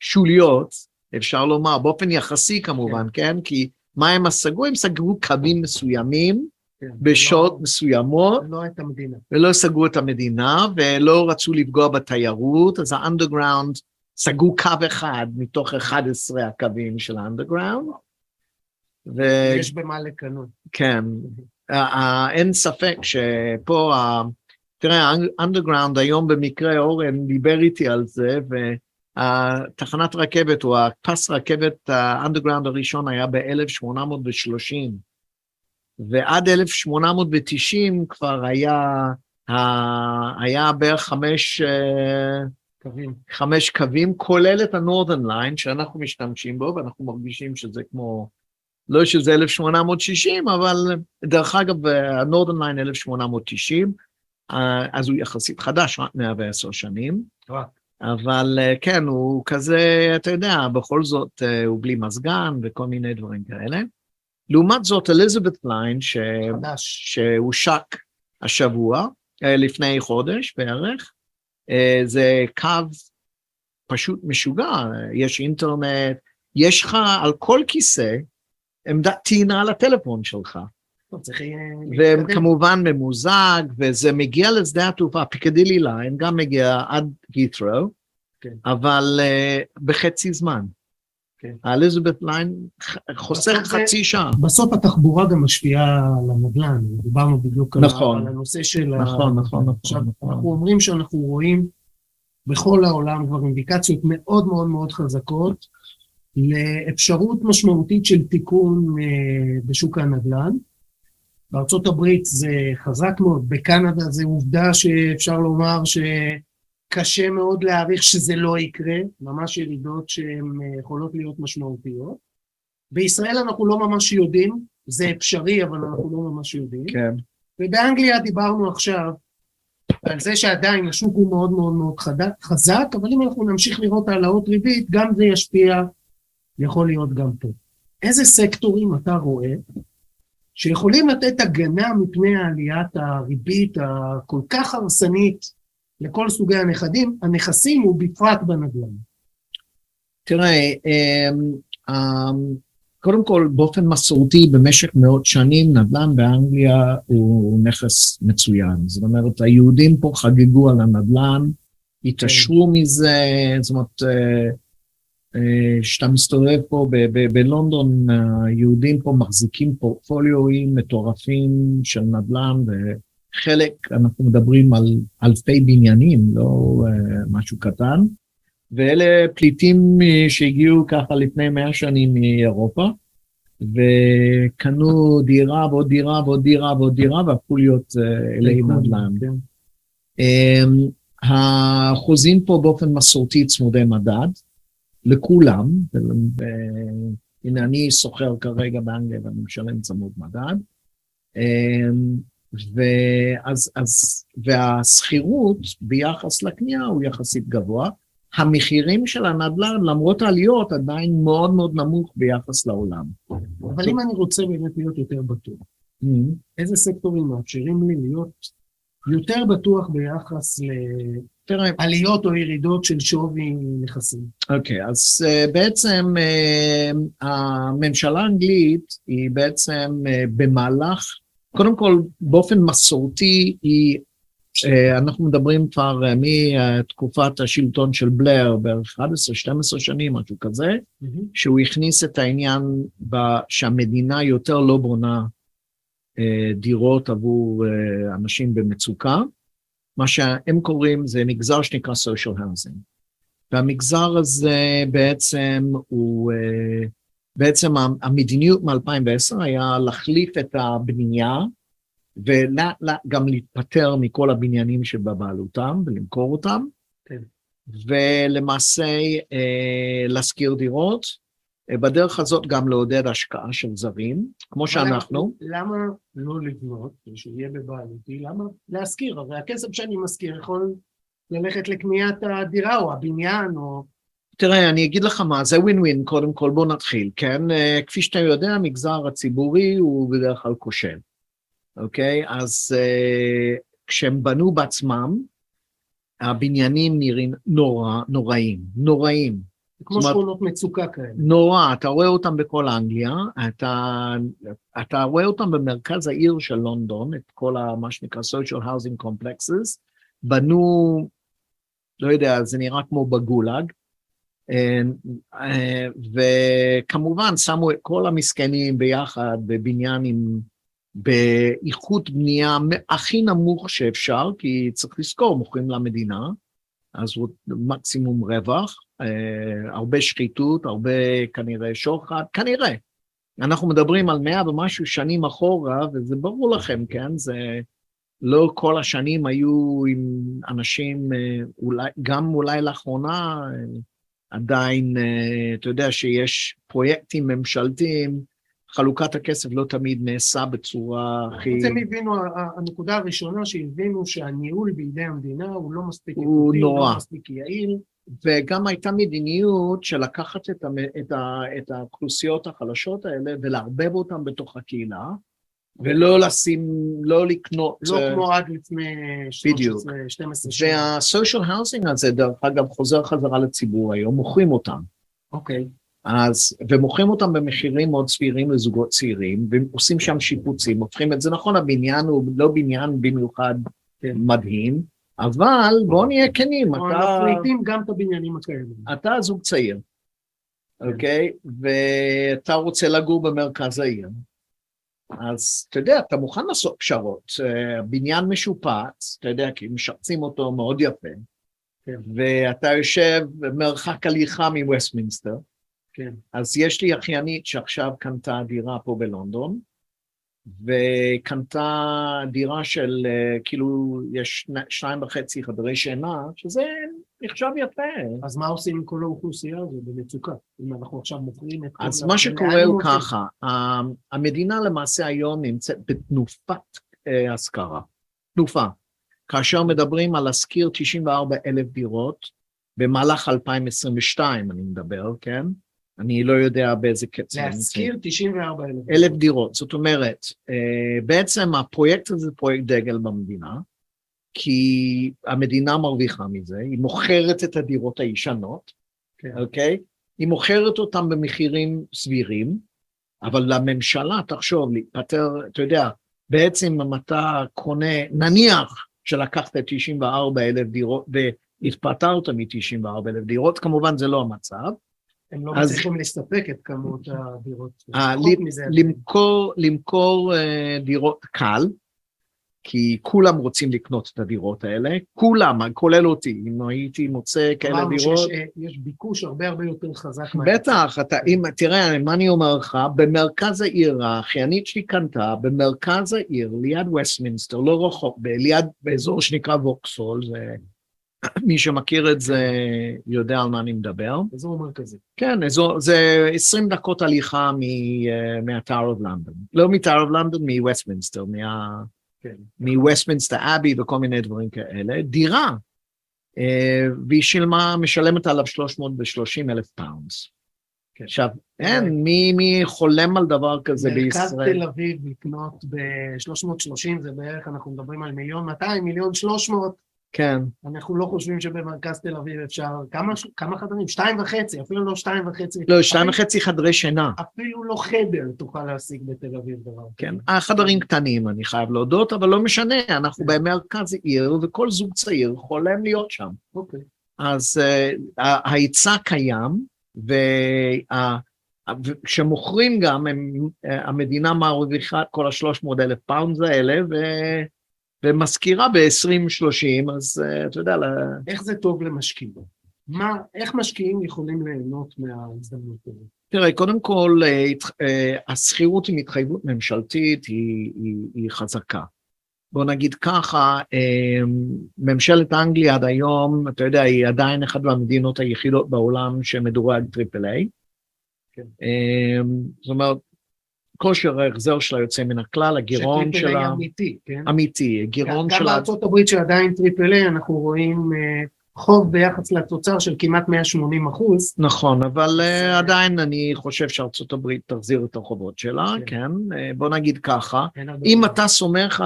שוליות, אפשר לומר, באופן יחסי כמובן, כן? כי מה הם סגרו? הם סגרו קווים מסוימים, בשעות מסוימות, ולא סגרו את המדינה, ולא רצו לפגוע בתיירות, אז ה-Underground סגרו קו אחד מתוך אחד עשר הקווים של ה-Underground. יש במה לקנות. כן, אין ספק שפה, תראה, ה-Underground היום במקרה אורן דיבר איתי על זה, והתחנת רכבת או הפס רכבת, ה-Underground הראשון היה ב-אלף שמונה מאות ושלושים. ועד אלף שמונה מאות ותשעים כבר היה, היה בערך חמש קווים. חמש קווים, כולל את הנורדן ליין, שאנחנו משתמשים בו, ואנחנו מרגישים שזה כמו, לא שזה אלף שמונה מאות ושישים, אבל דרך אגב, הנורדן ליין אלף שמונה מאות ותשעים, אז הוא יחסית חדש, רק מאה ועשר שנים. רק. אבל כן, הוא כזה, אתה יודע, בכל זאת הוא בלי מזגן וכל מיני דברים כאלה. לעומת זאת, אליזבת ליין, שהושק השבוע, לפני חודש בערך, זה קו פשוט משוגע, יש אינטרנט, יש לך על כל כיסא עמדת טעינה לטלפון שלך. וכמובן ממוזג, וזה מגיע לשדה התעופה, פיקדילי ליין גם מגיע עד הית'רו, אבל בחצי זמן. האליזבת ליין חוסך חצי שעה. בסוף התחבורה גם משפיעה על הנדל"ן, דיברנו בדיוק על הנושא של... נכון, נכון, נכון. אנחנו אומרים שאנחנו רואים בכל העולם כבר אינדיקציות מאוד מאוד מאוד חזקות, לאפשרות משמעותית של תיקון בשוק הנדל"ן. בארצות הברית זה חזק מאוד, בקנדה זה עובדה שאפשר לומר ש... קשה מאוד להעריך שזה לא יקרה, ממש ירידות שהן יכולות להיות משמעותיות. בישראל אנחנו לא ממש יודעים, זה אפשרי, אבל אנחנו לא ממש יודעים. כן. ובאנגליה דיברנו עכשיו על זה שעדיין השוק הוא מאוד מאוד מאוד חזק, אבל אם אנחנו נמשיך לראות העלאות ריבית, גם זה ישפיע, יכול להיות גם פה. איזה סקטורים אתה רואה שיכולים לתת הגנה מפני העליית הריבית הכל כך הרסנית, לכל סוגי הנכסים, ובפרט בנדל"ן. תראה, קודם כל, באופן מסורתי, במשך מאות שנים, נדל"ן באנגליה הוא נכס מצוין. זאת אומרת, היהודים פה חגגו על הנדל"ן, התעשרו מזה, זאת אומרת, שאתה מסתובב פה בלונדון, היהודים פה מחזיקים פורטפוליואים מטורפים של נדל"ן, וחלק, אנחנו מדברים על אלפי בניינים, לא משהו קטן, ואלה פליטים שהגיעו ככה לפני מאה שנים מאירופה, וקנו דירה ועוד דירה ועוד דירה ועוד דירה, והפכו להיות אלי נדל"ן. החוזים פה באופן מסורתי צמודי מדד, לכולם, הנה אני סוחר כרגע באנגליה ואני משלם צמוד מדד, והסחירות ביחס לקנייה הוא יחסית גבוה, המחירים של הנדל"ן, למרות העליות, עדיין מאוד מאוד נמוך ביחס לעולם. אבל אם אני רוצה באמת להיות יותר בטוח, איזה סקטורים מאפשרים לי להיות יותר בטוח ביחס לעליות או ירידות של שווי נכסים? אוקיי, אז בעצם הממשלה האנגלית היא בעצם במהלך, קודם כל באופן מסורתי היא, אנחנו מדברים כבר מתקופת השלטון של בלר, בערך אחת עשרה שתים עשרה שנים, משהו כזה, שהוא הכניס את העניין שהמדינה יותר לא בונה דירות עבור אנשים במצוקה. מה שהם קוראים זה מגזר שנקרא social housing. והמגזר הזה בעצם הוא, בעצם המדיניות מ-אלפיים ועשר היה להחליף את הבנייה, וגם להתפטר מכל הבניינים שבבעלותם ולמכור אותם, כן. ולמעשה אה, להשכיר דירות, אה, בדרך הזאת גם לעודד השקעה של זרים, כמו שאנחנו. למה לא לבנות, שיהיה בבעלותי, למה להשכיר? הרי הכסף שאני משכיר יכול ללכת לקניית הדירה או הבניין או... תראה, אני אגיד לך מה, זה ווין ווין, קודם כל בוא נתחיל, כן? כפי שאתה יודע, המגזר הציבורי הוא בדרך כלל כושל. אוקיי, okay, אז uh, כשהם בנו בעצמם, הבניינים נראים נורא, נוראים, נוראים. כמו שכונות מצוקה כאלה. נורא, אתה רואה אותם בכל אנגליה, אתה, אתה רואה אותם במרכז העיר של לונדון, את כל ה, מה שנקרא social housing complexes, בנו, לא יודע, זה נראה כמו בגולג, וכמובן שמו את כל המסכנים ביחד בבניין עם, באיכות בנייה הכי נמוך שאפשר, כי צריך לזכור, מוכרים למדינה, אז הוא מקסימום רווח, הרבה שחיתות, הרבה כנראה שוחד, כנראה. אנחנו מדברים על מאה ומשהו שנים אחורה, וזה ברור לכם, כן? זה לא כל השנים היו עם אנשים, אולי, גם אולי לאחרונה, עדיין, אתה יודע שיש פרויקטים ממשלתיים, חלוקת הכסף לא תמיד נעשה בצורה הכי... אתם הבינו, הנקודה הראשונה שהבינו שהניהול בידי המדינה הוא לא מספיק איכותי, לא מספיק יעיל. וגם הייתה מדיניות של לקחת את האוכלוסיות החלשות האלה ולערבב אותן בתוך הקהילה, ולא לשים, לא לקנות... לא כמו עד לפני שלוש עשרה שתים עשרה שנים. וה-social housing הזה, דרך אגב, חוזר חזרה לציבור היום, מוכרים אותם. אוקיי. אז, ומוכרים אותם במחירים מאוד סבירים לזוגות צעירים, ועושים שם שיפוצים, הופכים את זה, נכון, הבניין הוא לא בניין במיוחד מדהים, אבל בואו נהיה כנים, אתה... אנחנו מפריטים גם את הבניינים הקיימים. אתה זוג צעיר, אוקיי? ואתה רוצה לגור במרכז העיר. אז אתה יודע, אתה מוכן לעשות פשרות, בניין משופץ, אתה יודע, כי משפצים אותו מאוד יפה, ואתה יושב מרחק הליכה מווסטמינסטר, כן. אז יש לי אחיינית שעכשיו קנתה דירה פה בלונדון, וקנתה דירה של, כאילו, יש שניים וחצי חדרי שינה, שזה נחשב יפה. אז מה עושים עם כל האוכלוסייה הזו במצוקה? אם אנחנו עכשיו מוכרים את כל... אז מה שקורה הוא ככה, המדינה למעשה היום נמצאת בתנופת השכרה, תנופה. כאשר מדברים על להשכיר תשעים וארבע אלף דירות, במהלך אלפיים עשרים ושתיים אני מדבר, כן? אני לא יודע באיזה קצב. להשכיר תשעים וארבע אלף. אלף דירות, זאת אומרת, בעצם הפרויקט הזה פרויקט דגל במדינה, כי המדינה מרוויחה מזה, היא מוכרת את הדירות הישנות, אוקיי? היא מוכרת אותם במחירים סבירים, אבל לממשלה, תחשוב, להיפטר, אתה יודע, בעצם אם אתה קונה, נניח שלקחת תשעים וארבע אלף דירות, והתפטרת מ-תשעים וארבע אלף דירות, כמובן זה לא המצב. הם לא מצליחים להסתפק את כמות הדירות. למכור דירות קל, כי כולם רוצים לקנות את הדירות האלה, כולם, כולל אותי, אם הייתי מוצא כאלה דירות. יש ביקוש הרבה הרבה יותר חזק. בטח, תראה, מה אני אומר לך, במרכז העיר, האחיינית שלי קנתה, במרכז העיר, ליד וסטמינסטר, לא רחוק, ליד באזור שנקרא ווקסהול, מי שמכיר את זה יודע על מה אני מדבר. אזור מרכזי. כן, זה עשרים דקות הליכה מהטאוור אוף לונדון, לא מטאוור אוף לונדון, מווסטמינסטר, מה... מווסטמינסטר אבי וכל מיני דברים כאלה, דירה, והיא שילמה, משלמת עליו שלוש מאות ושלושים אלף פאונדס. עכשיו, אין, מי חולם על דבר כזה בישראל? מרכז תל אביב לקנות ב-שלוש מאות ושלושים, זה בערך, אנחנו מדברים על מיליון מאתיים, מיליון שלוש מאות. כן. אנחנו לא חושבים שבמרכז תל אביב אפשר, כמה חדרים? שתיים וחצי, אפילו לא שתיים וחצי. לא, שתיים וחצי חדרי שינה. אפילו לא חדר תוכל להשיג בתל אביב דבר. כן, החדרים קטנים, אני חייב להודות, אבל לא משנה, אנחנו במרכז עיר, וכל זוג צעיר חולם להיות שם. אוקיי. אז ההיצע קיים, וכשמוכרים גם, המדינה מרוויחה כל ה-שלוש מאות אלף פאונד האלה, ו... ומזכירה ב-עשרים שלושים, אז אתה יודע... איך זה טוב למשקיעים? איך משקיעים יכולים ליהנות מההזדמנות הזאת? תראה, קודם כל, הסחירות עם התחייבות ממשלתית היא חזקה. בוא נגיד ככה, ממשלת אנגליה עד היום, אתה יודע, היא עדיין אחת מהמדינות היחידות בעולם שמדורג טריפל-A. זאת אומרת, כושר ההחזר שלה יוצא מן הכלל, הגירעון שלה... שטריפל-איי אמיתי, כן? אמיתי, גירעון שלה... גם בארצות הברית שעדיין טריפל-איי, אנחנו רואים חוב ביחס לתוצר של כמעט מאה שמונים אחוז. נכון, אבל עדיין אני חושב שארצות הברית תחזיר את הרחובות שלה, כן? בוא נגיד ככה, אם אתה סומך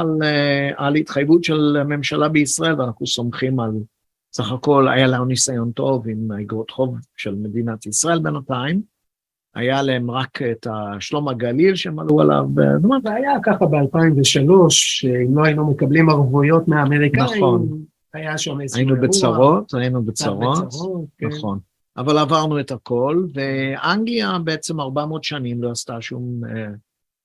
על התחייבות של ממשלה בישראל, ואנחנו סומכים על... סך הכל היה לנו ניסיון טוב עם אגרות חוב של מדינת ישראל בינתיים, היה להם רק את שלום הגליל שהם עלו עליו, זאת אומרת, זה היה ככה ב-אלפיים ושלוש, אם לא היינו מקבלים ערבויות מהאמריקאים, נכון. היה שם איזשהו אירוע. היינו בצרות, היינו בצרות, בצרות כן. נכון. אבל עברנו את הכל, ואנגליה בעצם ארבע מאות שנים לא עשתה שום,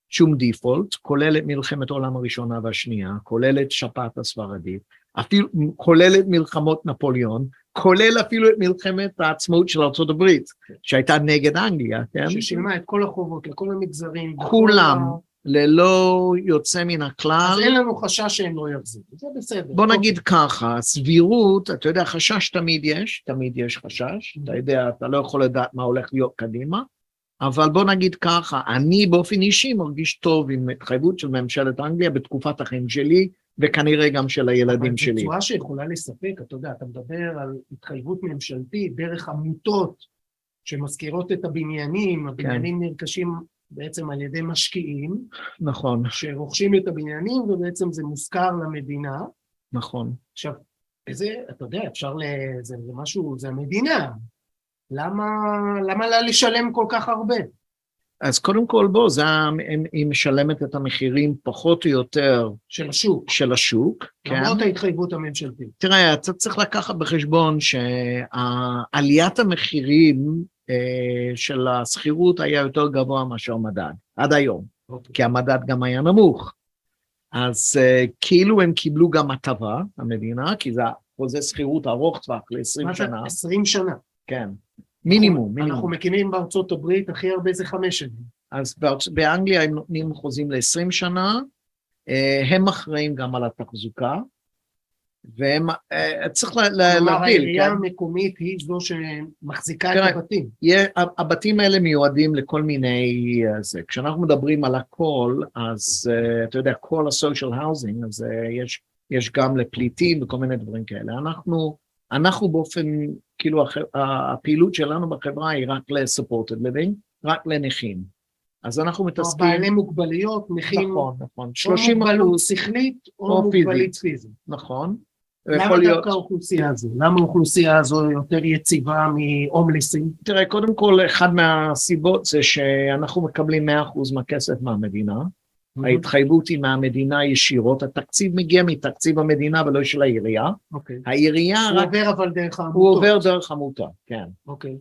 שום דיפולט, כולל את מלחמת העולם הראשונה והשנייה, כולל את שפעת הספרדית, אפילו, כולל את מלחמות נפוליאון, כולל אפילו את מלחמת העצמאות של ארצות הברית, שהייתה נגד אנגליה, כן? ששילמה את כל החובות, לכל המגזרים. כולם, ללא יוצא מן הכלל. אז אין לנו חשש שהם לא יחזירו, זה בסדר. בוא נגיד ככה, סבירות, אתה יודע, חשש תמיד יש, תמיד יש חשש, אתה יודע, אתה לא יכול לדעת מה הולך להיות קדימה, אבל בוא נגיד ככה, אני באופן אישי מרגיש טוב עם התחייבות של ממשלת אנגליה בתקופת החיים שלי, וכנראה גם של הילדים שלי. אבל בצורה שיכולה לספק, אתה יודע, אתה מדבר על התחייבות ממשלתית, דרך עמותות שמזכירות את הבניינים, הבניינים נרכשים בעצם על ידי משקיעים. נכון. שרוכשים את הבניינים, ובעצם זה מושכר למדינה. נכון. עכשיו, זה, אתה יודע, אפשר לזה, זה משהו, זה המדינה. למה, למה לה לשלם כל כך הרבה? אז קודם כל בו, זה, היא משלמת את המחירים פחות או יותר של השוק, של השוק, למרות ההתחייבות הממשלתית. תראה, אתה צריך לקחת בחשבון שעליית המחירים של הסחירות היה יותר גבוה מאשר מדד, עד היום, כי המדד גם היה נמוך. אז כאילו הם קיבלו גם הטבה, המדינה, כי זה חוזה סחירות ארוך טווח ל-עשרים שנה. עשרים שנה. כן. מינימום, מינימום. אנחנו מקימים בארצות הברית, הכי הרבה זה חמש שנים. אז באנגליה הם נותנים חוזים ל-עשרים שנה, הם אחראים גם על התחזוקה, והם, צריך להבדיל. כלומר, העירייה המקומית היא זו שמחזיקה את הבתים. הבתים האלה מיועדים לכל מיני, כשאנחנו מדברים על הכל, אז אתה יודע, כל ה-social housing, אז יש גם לפליטים וכל מיני דברים כאלה. אנחנו, אנחנו באופן, כאילו הפעילות שלנו בחברה היא רק ל-supported living, רק לנכים. אז אנחנו מתעסקים... או בעלי מוגבליות, נכים... נכון, נכון. שלושים אחוז שכלית או מוגבלית פיזית. נכון. למה דווקא האוכלוסייה הזו? למה האוכלוסייה הזו יותר יציבה מהומלסים? תראה, קודם כל, אחד מהסיבות זה שאנחנו מקבלים מאה אחוז מהכסף מהמדינה, ההתחייבות היא מהמדינה ישירות, התקציב מגיע מתקציב המדינה ולא של העירייה. העירייה רק... הוא עובר אבל דרך העמותה. הוא עובר דרך עמותה, כן.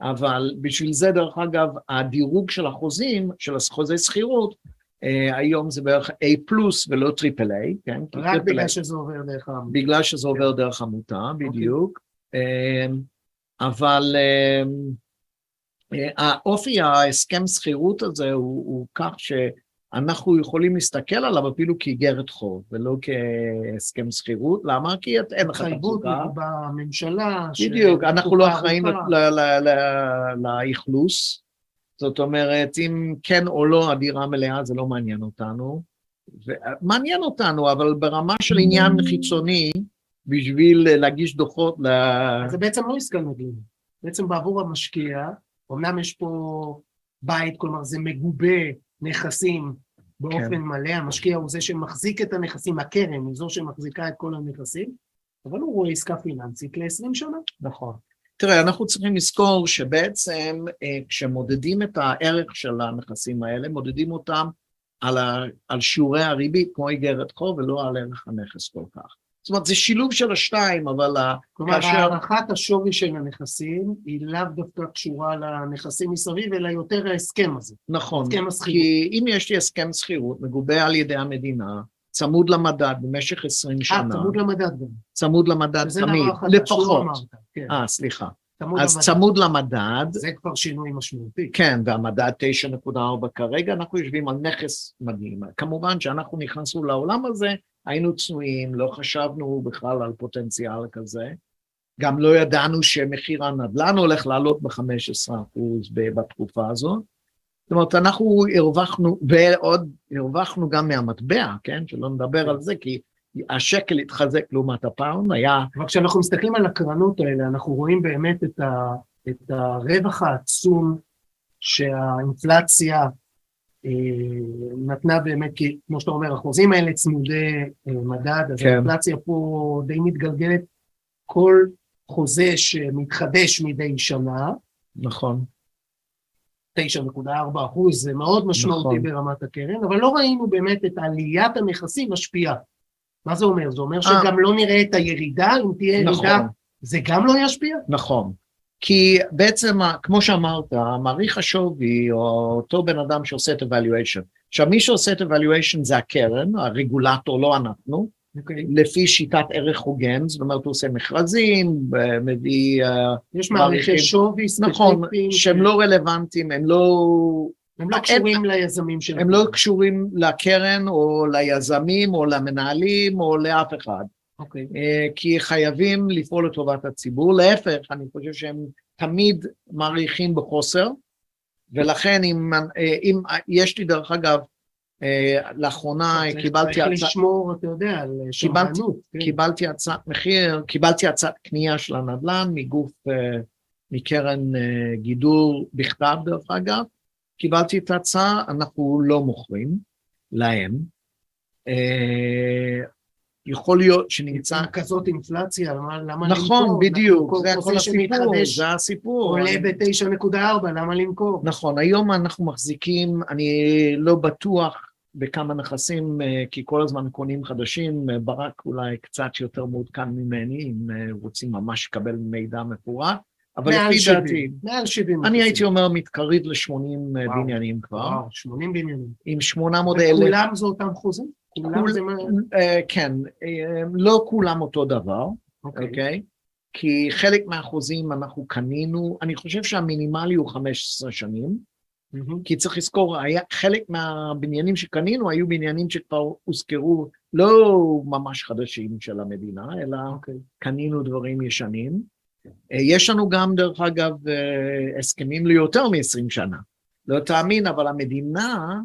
אבל בשביל זה, דרך אגב, הדירוג של החוזים, של חוזי שכירות, היום זה בערך A פלוס ולא טריפל-A, כן? רק בגלל שזה עובר דרך העמותה. בגלל שזה עובר דרך עמותה, בדיוק. אבל האופי, ההסכם שכירות הזה הוא כך ש... אנחנו יכולים להסתכל עליו אפילו כאיגרת חוב, ולא כהסכם שכירות. למה? כי אין לך תחזוקה. בממשלה... בדיוק, אנחנו לא אחראים לאכלוס. זאת אומרת, אם כן או לא הדירה מלאה, זה לא מעניין אותנו. מעניין אותנו, אבל ברמה של עניין חיצוני, בשביל להגיש דוחות ל... זה בעצם לא עסקה נדל"ן. בעצם בעבור המשקיע, אומנם יש פה בית, כלומר זה מגובה נכסים, באופן מלא, המשקיע הוא זה שמחזיק את הנכסים, הקרן היא זו שמחזיקה את כל הנכסים, אבל הוא רואה עסקה פיננסית ל-עשרים שנה. נכון. תראה, אנחנו צריכים לזכור שבעצם כשמודדים את הערך של הנכסים האלה, מודדים אותם על, ה- על שיעורי הריבית כמו איגרת חוב ולא על ערך הנכס כל כך. זאת אומרת, זה שילוב של השתיים, אבל... כלומר, כאשר... הערכת השווי של הנכסים היא לאו דווקא קשורה לנכסים מסביב, אלא יותר ההסכם הזה. נכון. הסכם השכירות. כי אם יש לי הסכם שכירות, מגובה על ידי המדינה, צמוד למדד במשך עשרים שנה. אה, צמוד למדד גם. צמוד למדד תמיד, לפחות. אה, כן. סליחה. צמוד אז למדד. צמוד למדד. זה כבר שינוי משמעותי. כן, והמדד תשע נקודה ארבע כרגע, אנחנו יושבים על נכס מדהים. כמובן שאנחנו נכנסנו לעולם הזה, היינו צנועים, לא חשבנו בכלל על פוטנציאל כזה, גם לא ידענו שמחיר הנדל"ן הולך לעלות ב-חמישה עשר אחוז בתקופה הזאת, זאת אומרת, אנחנו הרווחנו, ועוד הרווחנו גם מהמטבע, כן, שלא נדבר על זה, כי השקל התחזק לעומת הפאונד, היה... אבל כשאנחנו מסתכלים על הקרנות האלה, אנחנו רואים באמת את, ה... את הרווח העצום שהאינפלציה, נתנה באמת, כי כמו שאתה אומר, החוזים האלה צמודי מדד, אז האינפלציה פה די מתגלגלת, כל חוזה שמתחדש מדי שנה, נכון. תשע נקודה ארבע אחוז, זה מאוד משמעותי ברמת הקרן, אבל לא ראינו באמת את עליית הנכסים משפיעה. מה זה אומר? זה אומר שגם לא נראה את הירידה, אם תהיה ירידה, זה גם לא ישפיע? נכון. כי בעצם, כמו שאמרת, מעריך השווי, או אותו בן אדם שעושה את evaluation. עכשיו, מי שעושה את evaluation זה הקרן, הרגולטור לא אנחנו, okay. לפי שיטת ערך הוגן, זאת אומרת, הוא עושה מכרזים, מביא... יש מעריכי שווי ספציפיים. נכון, שהם לא רלוונטיים, הם לא... הם לא קשורים ליזמים שלנו. הם לא קשורים לקרן, או ליזמים, או למנהלים, או לאף אחד. Okay. כי חייבים לפעול לטובת הציבור, להפך, אני חושב שהם תמיד מעריכים בחוסר, ולכן אם, אם יש לי דרך אגב, לאחרונה קיבלתי הצעת... צריך לשמור, אתה יודע, על שמרנות. קיבלתי הצעת מחיר, קיבלתי הצעת קנייה של הנדל"ן מגוף, מקרן גידור בכתב דרך אגב, קיבלתי את ההצעה, אנחנו לא מוכרים להם, יכול להיות שנמצא כזאת אינפלציה, למה למכור? נכון, בדיוק, זה הכל הסיפור, זה הסיפור. עולה ב-תשע נקודה ארבע, למה למכור? נכון, היום אנחנו מחזיקים, אני לא בטוח בכמה נכסים, כי כל הזמן קונים חדשים, ברק אולי קצת יותר מעודכן ממני, אם רוצים ממש לקבל מידע מפורט, אבל לפי דעתי, אני הייתי אומר מתקרב ל-שמונים בניינים כבר. וואו, שמונים בניינים. עם שמונה מאות אלף. וכולם זה אותם חוזים? כן, לא כולם אותו דבר, אוקיי? כי חלק מהחוזים אנחנו קנינו, אני חושב שהמינימלי הוא חמש עשרה שנים, כי צריך לזכור, חלק מהבניינים שקנינו היו בניינים שכבר הוזכרו לא ממש חדשים של המדינה, אלא קנינו דברים ישנים. יש לנו גם, דרך אגב, הסכמים ליותר מ-עשרים שנה. לא תאמין, אבל המדינה...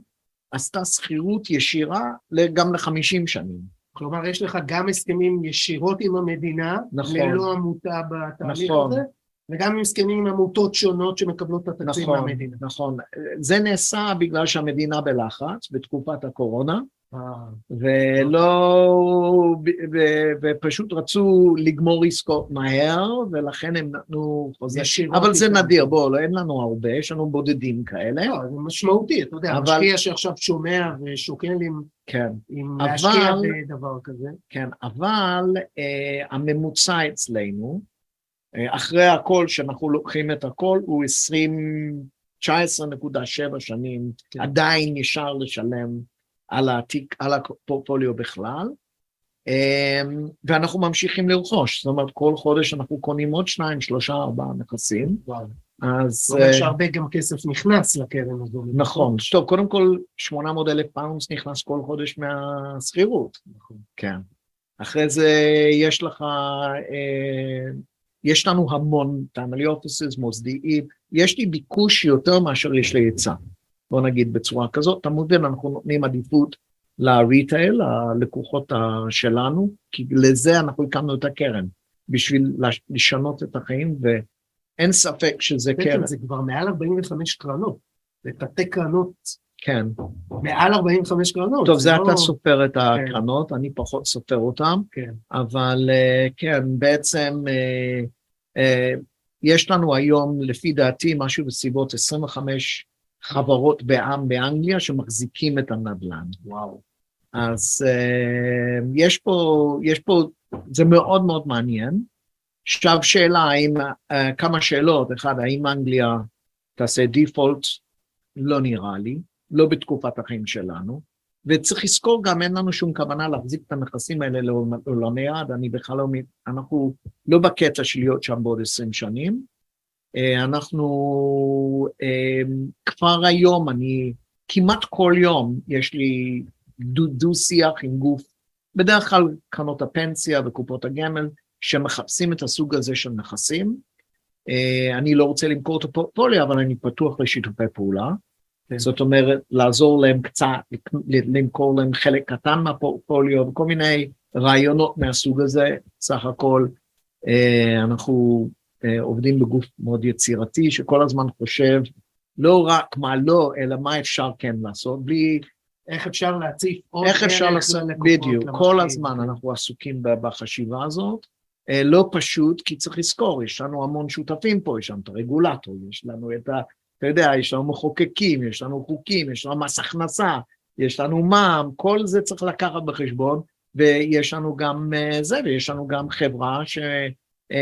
עשתה שכירות ישירה גם ל-חמישים שנים. כלומר, יש לך גם הסכמים ישירות עם המדינה, נכון, ללא עמותה בתהליך נכון. הזה, וגם עם הסכמים עם עמותות שונות שמקבלות את התקציב נכון, מהמדינה. נכון, נכון. זה נעשה בגלל שהמדינה בלחץ בתקופת הקורונה, ולא, ופשוט רצו לגמור עסקות מהר, ולכן הם נתנו חוזה, אבל זה נדיר, בואו, אין לנו הרבה, יש לנו בודדים כאלה. לא, זה משמעותי, אתה יודע, המשקיע שעכשיו שומע ושוקל עם להשקיע בדבר כזה. כן, אבל הממוצע אצלנו, אחרי הכל, שאנחנו לוקחים את הכל, הוא עשרים, תשע עשרה נקודה שבע שנים, עדיין נשאר לשלם. על התיק, על הפורטפוליו בכלל, ואנחנו ממשיכים לרכוש, זאת אומרת, כל חודש אנחנו קונים עוד שניים, שלושה, ארבעה נכסים. וואו. אז... יש הרבה גם כסף נכנס לקרן הזו. נכון, טוב, קודם כל, שמונה מאות אלף פאונדס נכנס כל חודש מהסחירות. נכון. כן. אחרי זה יש לך, יש לנו המון, family offices, מוסדיים, יש לי ביקוש יותר מאשר יש לי היצע. בוא נגיד בצורה כזאת, תמובין, אנחנו נותנים עדיפות לריטייל, הלקוחות שלנו, כי לזה אנחנו הקמנו את הקרן, בשביל לשנות את החיים, ואין ספק שזה קרן. זה כבר מעל ארבעים וחמש קרנות, זה תתי קרנות. כן. מעל ארבעים וחמש קרנות. טוב, זה אתה סופר את הקרנות, אני פחות סופר אותן, אבל כן, בעצם, יש לנו היום, לפי דעתי, משהו בסביבות עשרים וחמש, חברות בעם באנגליה שמחזיקים את הנדל"ן. וואו. אז uh, יש פה, יש פה, זה מאוד מאוד מעניין. עכשיו שאלה, האם, uh, כמה שאלות, אחד, האם אנגליה תעשה דיפולט? לא נראה לי, לא בתקופת החיים שלנו, וצריך לזכור גם, אין לנו שום כוונה להחזיק את הנכסים האלה לעולמי עד, אני בכלל לא, אנחנו לא בקטע של להיות שם בעוד עשרים שנים, אנחנו, כבר היום, אני, כמעט כל יום יש לי דו שיח עם גוף, בדרך כלל קרנות הפנסיה וקופות הגמל, שמחפשים את הסוג הזה של נכסים. אני לא רוצה למכור את הפורטפוליו, אבל אני פתוח לשיתופי פעולה. זאת אומרת, לעזור להם קצת, למכור להם חלק קטן מהפורטפוליו, וכל מיני רעיונות מהסוג הזה. סך הכל, אנחנו עובדים בגוף מאוד יצירתי, שכל הזמן חושב לא רק מה לא, אלא מה אפשר כן לעשות, בלי... איך אפשר להציף עוד... איך אפשר לעשות, בדיוק, כל הזמן אנחנו עסוקים בחשיבה הזאת, לא פשוט, כי צריך לזכור, יש לנו המון שותפים פה, יש לנו את הרגולטור, יש לנו את ה... אתה יודע, יש לנו מחוקקים, יש לנו חוקים, יש לנו מס הכנסה, יש לנו מע"מ, כל זה צריך לקחת בחשבון, ויש לנו גם זה, ויש לנו גם חברה ש...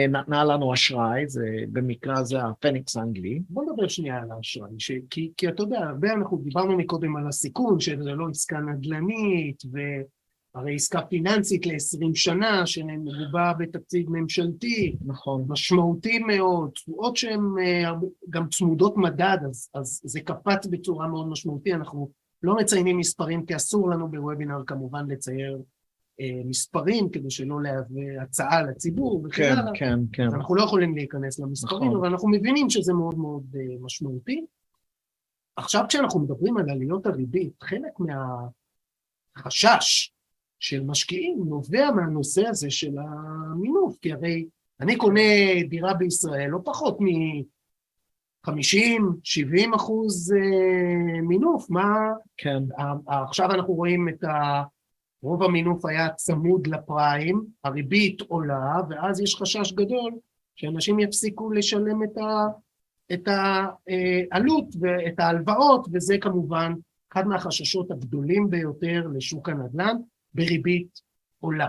נתנה לנו אשראי, זה במקרה זה הפניקס האנגלי. בוא נדבר שנייה על האשראי, ש... כי, כי אתה יודע, הרבה אנחנו דיברנו מקודם על הסיכון, שזה לא עסקה נדלנית, והרי עסקה פיננסית ל-עשרים שנה, שמגובה בתקציב ממשלתי, נכון. משמעותי מאוד, תשואות שהן גם צמודות מדד, אז, אז זה קפט בצורה מאוד משמעותי, אנחנו לא מציינים מספרים, כי אסור לנו בוובינר כמובן לצייר, מספרים, כדי שלא להביא הצעה לציבור וכן הלאה. כן, כן. אנחנו לא יכולים להיכנס למספרים, אבל אנחנו מבינים שזה מאוד מאוד משמעותי. עכשיו כשאנחנו מדברים על עליות הריבית, חלק מהחשש של משקיעים נובע מהנושא הזה של המינוף, כי הרי אני קונה דירה בישראל לא פחות מ-חמישים, שבעים אחוז מינוף, מה? כן. עכשיו אנחנו רואים את ה... רוב המינוף היה צמוד לפריים, הריבית עולה, ואז יש חשש גדול שאנשים יפסיקו לשלם את ה, את העלות ואת ההלוואות, וזה כמובן אחד מהחששות הגדולים ביותר לשוק הנדל"ן, בריבית עולה.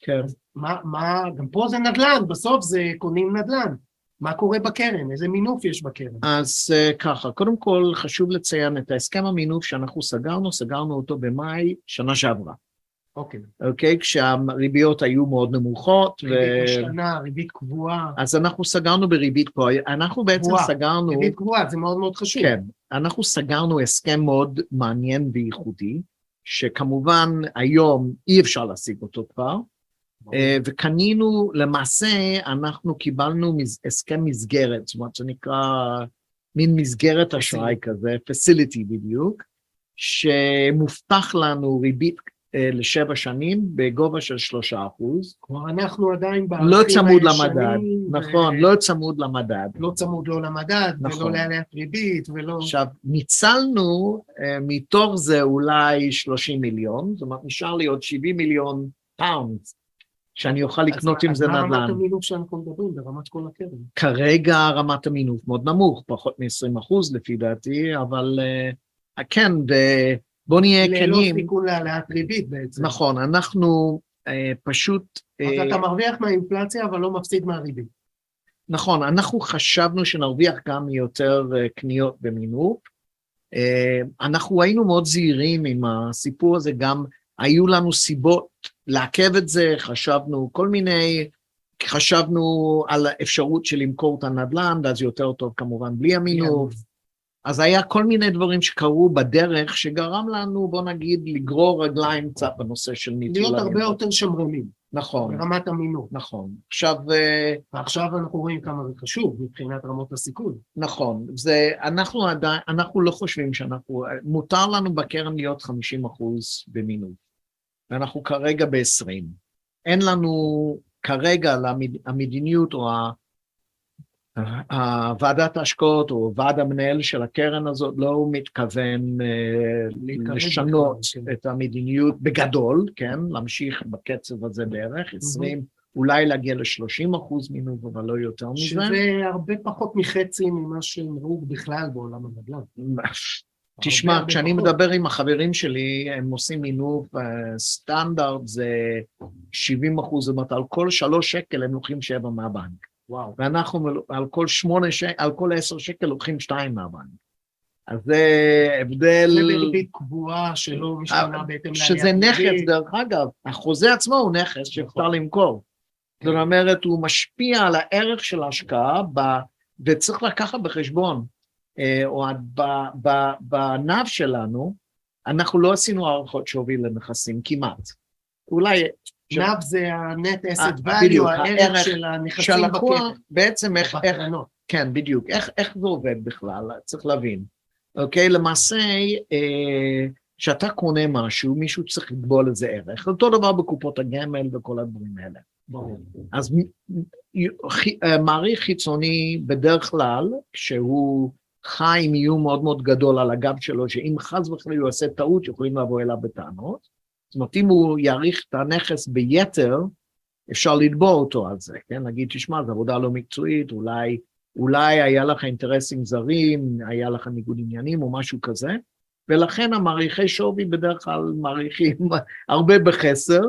כן. אז מה, מה, גם פה זה נדל"ן, בסוף זה קונים נדל"ן. מה קורה בקרן? איזה מינוף יש בקרן? אז ככה, קודם כל חשוב לציין את ההסכם המינוף שאנחנו סגרנו, סגרנו אותו במאי שנה שעברה. אוקיי. אוקיי, כשהריביות היו מאוד נמוכות. ריבית משתנה, ריבית קבועה. אז אנחנו סגרנו בריבית קבועה. אנחנו בעצם סגרנו... ריבית קבועה, זה מאוד מאוד חשוב. כן. אנחנו סגרנו הסכם מאוד מעניין וייחודי, שכמובן היום אי אפשר להשיג אותו כבר, וקנינו, למעשה, אנחנו קיבלנו הסכם מסגרת, זאת אומרת, שנקרא מין מסגרת אשראי כזה, facility בדיוק, שמובטח לנו ריבית לשבע שנים בגובה של שלושה אחוז. כבר אנחנו עדיין בערכים הישנים. לא צמוד למדד, נכון, לא צמוד למדד. לא צמוד לא למדד, ולא לעליית ריבית, ולא... עכשיו, ניצלנו מתוך זה אולי שלושים מיליון, זאת אומרת, נשאר לי עוד שבעים מיליון פאונד, שאני אוכל לקנות עם זה נדל"ן. אז מה רמת המינוף שאנחנו מדברים, ברמת כל הקרן? כרגע רמת המינוף מאוד נמוך, פחות מ-עשרים אחוז לפי דעתי, אבל כן, ו... בוא נהיה כנים. ללא סיכון להעלאת ריבית בעצם. נכון, אנחנו אה, פשוט... אז אה, אתה מרוויח מהאינפלציה, אבל לא מפסיד מהריבית. נכון, אנחנו חשבנו שנרוויח גם יותר אה, קניות במינוף. אה, אנחנו היינו מאוד זהירים עם הסיפור הזה, גם היו לנו סיבות לעכב את זה, חשבנו כל מיני... חשבנו על האפשרות של למכור את הנדל"ן, ואז יותר טוב כמובן בלי המינוף. אז היה כל מיני דברים שקרו בדרך, שגרם לנו, בוא נגיד, לגרור רגליים קצת בנושא של ניצול. להיות הרבה יותר שמרנים. נכון. ברמת המינוף. נכון. עכשיו... ועכשיו אנחנו רואים כמה זה חשוב, מבחינת רמות הסיכון. נכון. זה, אנחנו עדיין, אנחנו לא חושבים שאנחנו, מותר לנו בקרן להיות חמישים אחוז במינוף. ואנחנו כרגע ב-עשרים. אין לנו כרגע למד, המדיניות או ה... ועדת ההשקעות או ועד המנהל של הקרן הזאת לא מתכוון לשנות את המדיניות בגדול, כן, להמשיך בקצב הזה בערך, עשרים, אולי להגיע ל-שלושים אחוז מינוף, אבל לא יותר מזה. שזה הרבה פחות מחצי ממה שנהוג בכלל בעולם הנדל"ן. תשמע, כשאני מדבר עם החברים שלי, הם עושים מינוף, סטנדרט זה שבעים אחוז, זאת אומרת, על כל שלוש שקל הם לוקחים שבע מהבנק. וואו. ואנחנו על כל שמונה שקל, על כל עשר שקל לוקחים שתיים מהבנק. אז זה הבדל... זה בריבית קבועה שלא משתנה בהתאם לעליית ריבית. שזה נכס, דרך אגב, החוזה עצמו הוא נכס שאפשר למכור. זאת אומרת, הוא משפיע על הערך של ההשקעה, וצריך לקחת בחשבון, או בענף שלנו, אנחנו לא עשינו הערכות שווי לנכסים כמעט. אולי... נב זה ה-Net Asset Value, הערך של הנכסים בקרן. בעצם איך, כן, בדיוק, איך זה עובד בכלל, צריך להבין. אוקיי, למעשה, כשאתה קונה משהו, מישהו צריך לקבוע לזה ערך. אותו דבר בקופות הגמל וכל הדברים האלה. אז מעריך חיצוני בדרך כלל, כשהוא חי עם איום מאוד מאוד גדול על הגב שלו, שאם חס וחלילה הוא עושה טעות, יכולים לבוא אליו בטענות. זאת אומרת, אם הוא יעריך את הנכס ביתר, אפשר לתבוע אותו על זה, כן? נגיד, תשמע, זו עבודה לא מקצועית, אולי, אולי היה לך אינטרסים זרים, היה לך ניגוד עניינים או משהו כזה, ולכן המעריכי שווי בדרך כלל מעריכים הרבה בחסר,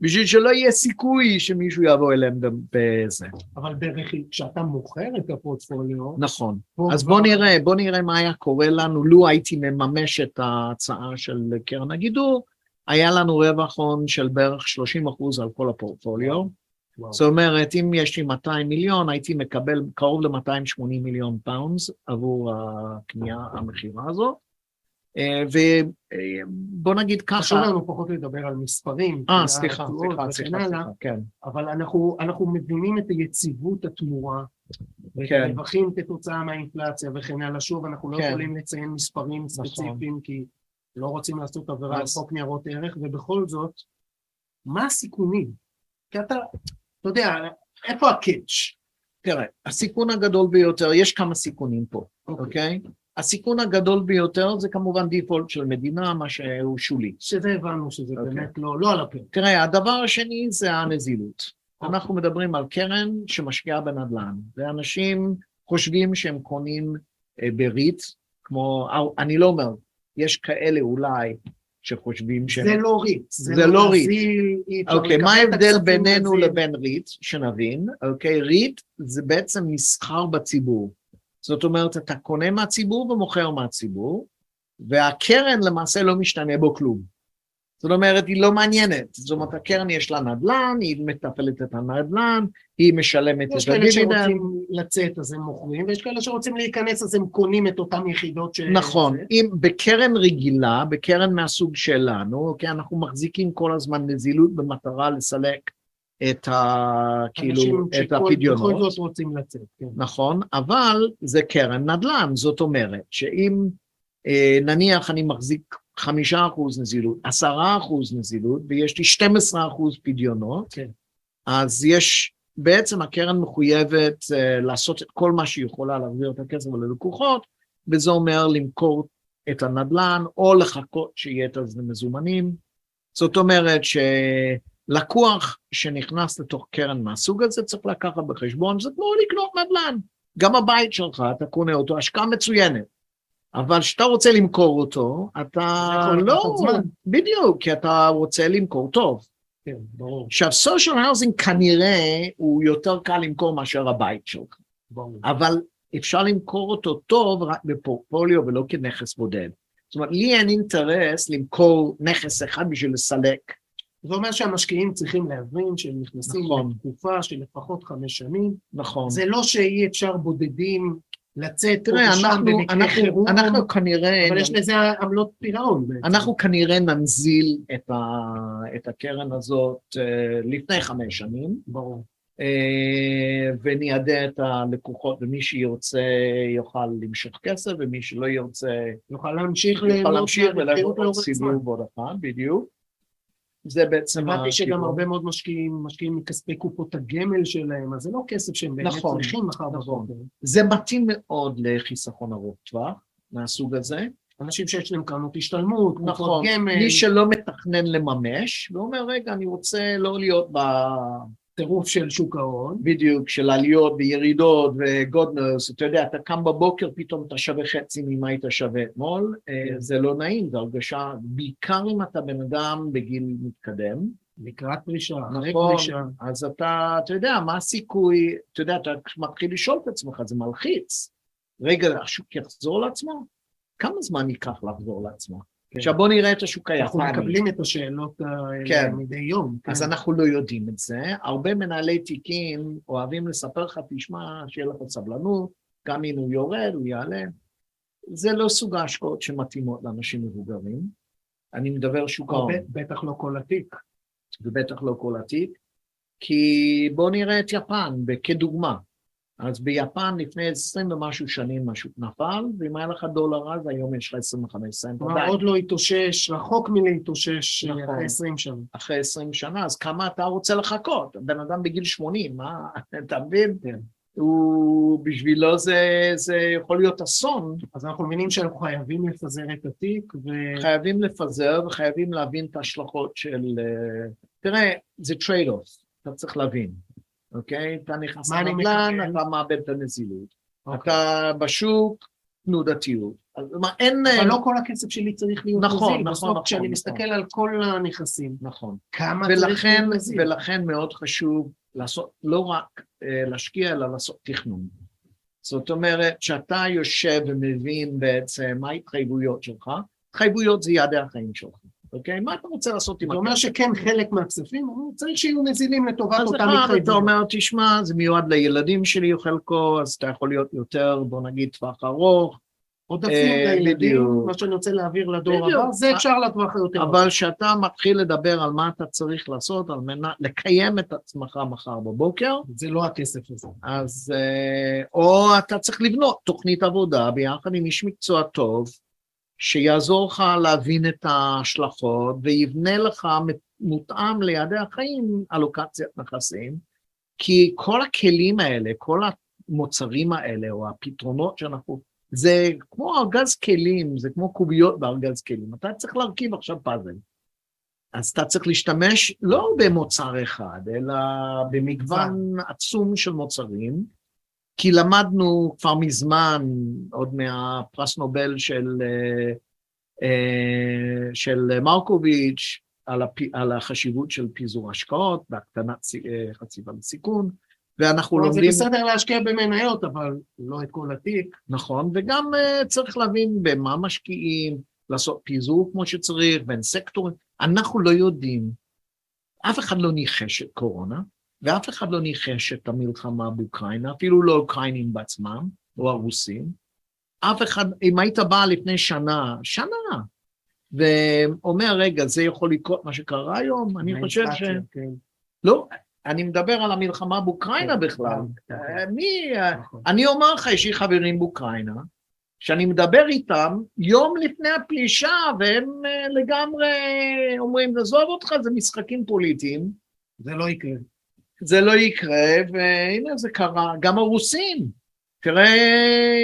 בשביל שלא יהיה סיכוי שמישהו יבוא אליהם בזה. אבל ברכיב, כשאתה מוכר את הפורטפוליו... נכון. אז בוא נראה, בוא נראה מה היה קורה לנו, לו הייתי מממש את ההצעה של קרן הגידור, היה לנו רווח הון של בערך שלושים אחוז על כל הפורטפוליו. וואו. זאת אומרת, אם יש לי מאתיים מיליון, הייתי מקבל קרוב ל-מאתיים ושמונים מיליון פאונדס עבור הקנייה, המכירה הזו. ובוא נגיד ככה... חשוב לנו פחות לדבר על מספרים. אה, סליחה, סליחה, סליחה, סליחה, כן. אבל אנחנו, אנחנו מבינים את היציבות התמורה, כן. רווחים כתוצאה מהאינפלציה וכן הלאה. שוב, אנחנו לא כן. יכולים לציין מספרים ספציפיים, כי... לא רוצים לעשות עבירה על חוק ניירות ערך, ובכל זאת, מה הסיכונים? כי אתה, אתה יודע, איפה הקאץ'? תראה, הסיכון הגדול ביותר, יש כמה סיכונים פה, אוקיי? הסיכון הגדול ביותר זה כמובן דיפולט של מדינה, מה שהוא שולי. שזה הבנו שזה באמת לא על הפרק. תראה, הדבר השני זה הנזילות. אנחנו מדברים על קרן שמשקיעה בנדל"ן, ואנשים חושבים שהם קונים ברית, כמו, אני לא אומר, יש כאלה אולי שחושבים ש... זה לא ריט. זה לא ריט. אוקיי, מה ההבדל בינינו לבין ריט, שנבין? אוקיי, ריט זה בעצם מסחר בציבור. זאת אומרת, אתה קונה מהציבור ומוכר מהציבור, והקרן למעשה לא משתנה בו כלום. זאת אומרת, היא לא מעניינת. זאת אומרת, הקרן יש לה נדל"ן, היא מטפלת את הנדל"ן, היא משלמת את הדיבידנד. יש כאלה שרוצים לצאת, אז הם מוכרים, ויש כאלה שרוצים להיכנס, אז הם קונים את אותן יחידות ש... נכון. אם בקרן רגילה, בקרן מהסוג שלנו, אוקיי, אנחנו מחזיקים כל הזמן נזילות במטרה לסלק את ה... כאילו, את הפדיונות. בכל זאת רוצים לצאת, כן. נכון, אבל זה קרן נדל"ן, זאת אומרת, שאם נניח אני מחזיק חמישה אחוז נזילות, עשרה אחוז נזילות, ויש לי שתים עשרה אחוז פדיונות, כן. אז יש, בעצם הקרן מחויבת uh, לעשות את כל מה שהיא יכולה להעביר את הכסף ללקוחות, וזה אומר למכור את הנדלן, או לחכות שיהיה את המזומנים. זאת אומרת שלקוח שנכנס לתוך קרן מהסוג הזה, צריך לקחת בחשבון, זה כמו לקנות נדלן. גם הבית שלך, אתה קונה אותו, השקעה מצוינת. אבל כשאתה רוצה למכור אותו, אתה לא, בדיוק, כי אתה רוצה למכור טוב. כן, ברור. עכשיו, סושיאל האוזינג כנראה הוא יותר קל למכור מאשר הבית שלך. ברור. אבל אפשר למכור אותו טוב רק בפורטפוליו ולא כנכס בודד. זאת אומרת, לי אין אינטרס למכור נכס אחד בשביל לסלק. זה אומר שהמשקיעים צריכים להבין שהם נכנסים לתקופה של לפחות חמש שנים. נכון. זה לא שיהיה אפשר בודדים לצאת או לשם במקרה חירום, אבל יש לזה עמלות פירעון. אנחנו כנראה ננזיל את הקרן הזאת לפני חמש שנים. ברור. וניעדה את הלקוחות, ומי שירצה יוכל למשך כסף, ומי שלא ירצה יוכל להמשיך ולעבור סיבוב עוד אחד, בדיוק. זה בעצם... הבאתי שגם הרבה מאוד משקיעים, משקיעים מכספי קופות הגמל שלהם, אז זה לא כסף שהם באמת צריכים מחר בבוקר. זה מתאים מאוד לחיסכון ארוך טווח, מהסוג הזה. אנשים שיש להם קרנות השתלמות, קופות גמל. מי שלא מתכנן לממש, ואומר, רגע, אני רוצה לא להיות בטירוף של שוק ההון. בדיוק, של עליות וירידות וגודנוס, אתה יודע, אתה קם בבוקר, פתאום אתה שווה חצי ממה היית שווה אתמול, זה לא נעים, זה הרגשה, בעיקר אם אתה בן אדם בגיל מתקדם. לקראת פרישה, אחרי פרישה. אז אתה, אתה יודע, מה הסיכוי, אתה יודע, אתה מתחיל לשאול את עצמך, זה מלחיץ. רגע, השוק יחזור לעצמו? כמה זמן ייקח לחזור לעצמו? עכשיו בואו נראה את השוק היפני. אנחנו מקבלים את השאלות מדי יום. אז אנחנו לא יודעים את זה. הרבה מנהלי תיקים אוהבים לספר לך, תשמע, שיהיה לך סבלנות, גם אם הוא יורד, הוא יעלה. זה לא סוג ההשקעות שמתאימות לאנשים מבוגרים. אני מדבר שוק ההון. בטח לא כל התיק. ובטח לא כל התיק. כי בואו נראה את יפן כדוגמה. אז ביפן לפני עשרים ומשהו שנים משהו נפל, ואם היה לך דולר אז היום יש לך עשרים וחמש סנט. כלומר עוד לא התאושש, רחוק מלהתאושש אחרי עשרים שנה. אחרי עשרים שנה, אז כמה אתה רוצה לחכות? בן אדם בגיל שמונים, מה? אתה מבין? הוא בשבילו זה, זה יכול להיות אסון. אז אנחנו מבינים שאנחנו חייבים לפזר את התיק ו... חייבים לפזר וחייבים להבין את ההשלכות של... תראה, זה trade-off, אתה צריך להבין. אוקיי? אתה נכנס לנדל"ן, אתה מאבד את הנזילות, אתה בשוק, תנודתיות. אבל לא כל הכסף שלי צריך להיות נזיל. נכון, נכון. כשאני מסתכל על כל הנכסים. נכון. כמה צריך להיות נזיל. ולכן מאוד חשוב לעשות, לא רק להשקיע, אלא לעשות תכנון. זאת אומרת, כשאתה יושב ומבין בעצם מה ההתחייבויות שלך, התחייבויות זה יעדי החיים שלך. אוקיי? מה אתה רוצה לעשות עם הכסף? אתה אומר שכן חלק מהכספים, הוא צריך שיהיו נזילים לטובת אותם התחייבויות. אתה אומר, תשמע, זה מיועד לילדים שלי חלקו, אז אתה יכול להיות יותר, בוא נגיד, טווח ארוך. עוד אפילו לילדים, מה שאני רוצה להעביר לדור הבא, זה אפשר לטווח יותר. אבל כשאתה מתחיל לדבר על מה אתה צריך לעשות, על מנת לקיים את עצמך מחר בבוקר, זה לא הכסף הזה. אז, או אתה צריך לבנות תוכנית עבודה ביחד עם איש מקצוע טוב, שיעזור לך להבין את ההשלכות, ויבנה לך מותאם לידי החיים אלוקציית נכסים, כי כל הכלים האלה, כל המוצרים האלה, או הפתרונות שאנחנו, זה כמו ארגז כלים, זה כמו קוביות בארגז כלים, אתה צריך להרכיב עכשיו פאזל. אז אתה צריך להשתמש לא במוצר אחד, אלא במגוון עצום של מוצרים, כי למדנו כבר מזמן, עוד מהפרס נובל של, של מרקוביץ' על, הפ, על החשיבות של פיזור השקעות, בהקטנת חציבה לסיכון, ואנחנו לומדים... זה בסדר להשקיע במניות, אבל לא את כל התיק. נכון, וגם צריך להבין במה משקיעים, לעשות פיזור כמו שצריך, בין סקטורים. אנחנו לא יודעים, אף אחד לא ניחש את קורונה, ואף אחד לא ניחש את המלחמה באוקראינה, אפילו לא אוקראינים בעצמם, או הרוסים. אף אחד, אם היית בא לפני שנה, שנה, ואומר, רגע, זה יכול לקרות מה שקרה היום, אני חושב ש... לא, אני מדבר על המלחמה באוקראינה בכלל. מי... אני אומר לך, יש לי חברים באוקראינה, שאני מדבר איתם יום לפני הפלישה, והם לגמרי אומרים, עזוב אותך, זה משחקים פוליטיים, זה לא יקרה. זה לא יקרה, והנה זה קרה, גם הרוסים. תראה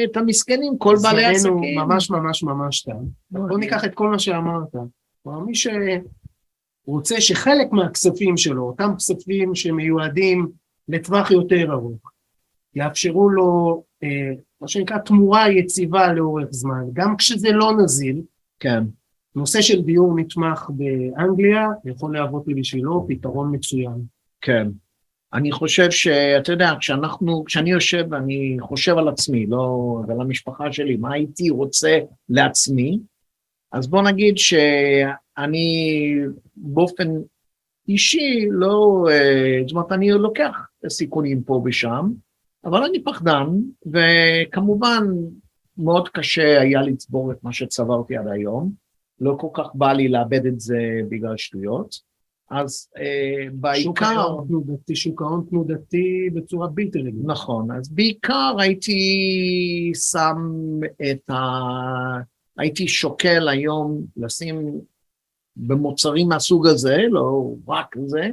את המסכנים, כל בעלי עסקים. זרנו ממש ממש ממש טעם. בוא ניקח את כל מה שאמרת. כלומר, מי שרוצה שחלק מהכספים שלו, אותם כספים שמיועדים לטווח יותר ארוך, יאפשרו לו, מה שנקרא, תמורה יציבה לאורך זמן, גם כשזה לא נזיל. כן. נושא של דיור נתמך באנגליה, יכול להוות בשבילו פתרון מצוין. כן. אני חושב שאתה יודע, כשאנחנו, כשאני יושב ואני חושב על עצמי, לא, ועל המשפחה שלי, מה הייתי רוצה לעצמי, אז בוא נגיד שאני באופן אישי לא, זאת אומרת, אני לוקח סיכונים פה ושם, אבל אני פחדן, וכמובן מאוד קשה היה לצבור את מה שצברתי עד היום, לא כל כך בא לי לאבד את זה בגלל שטויות, אז בעיקר... שוק ההון תנודתי בצורה בלתי רגילה. נכון, אז בעיקר הייתי שם את ה... הייתי שוקל היום לשים במוצרים מהסוג הזה, לא רק זה,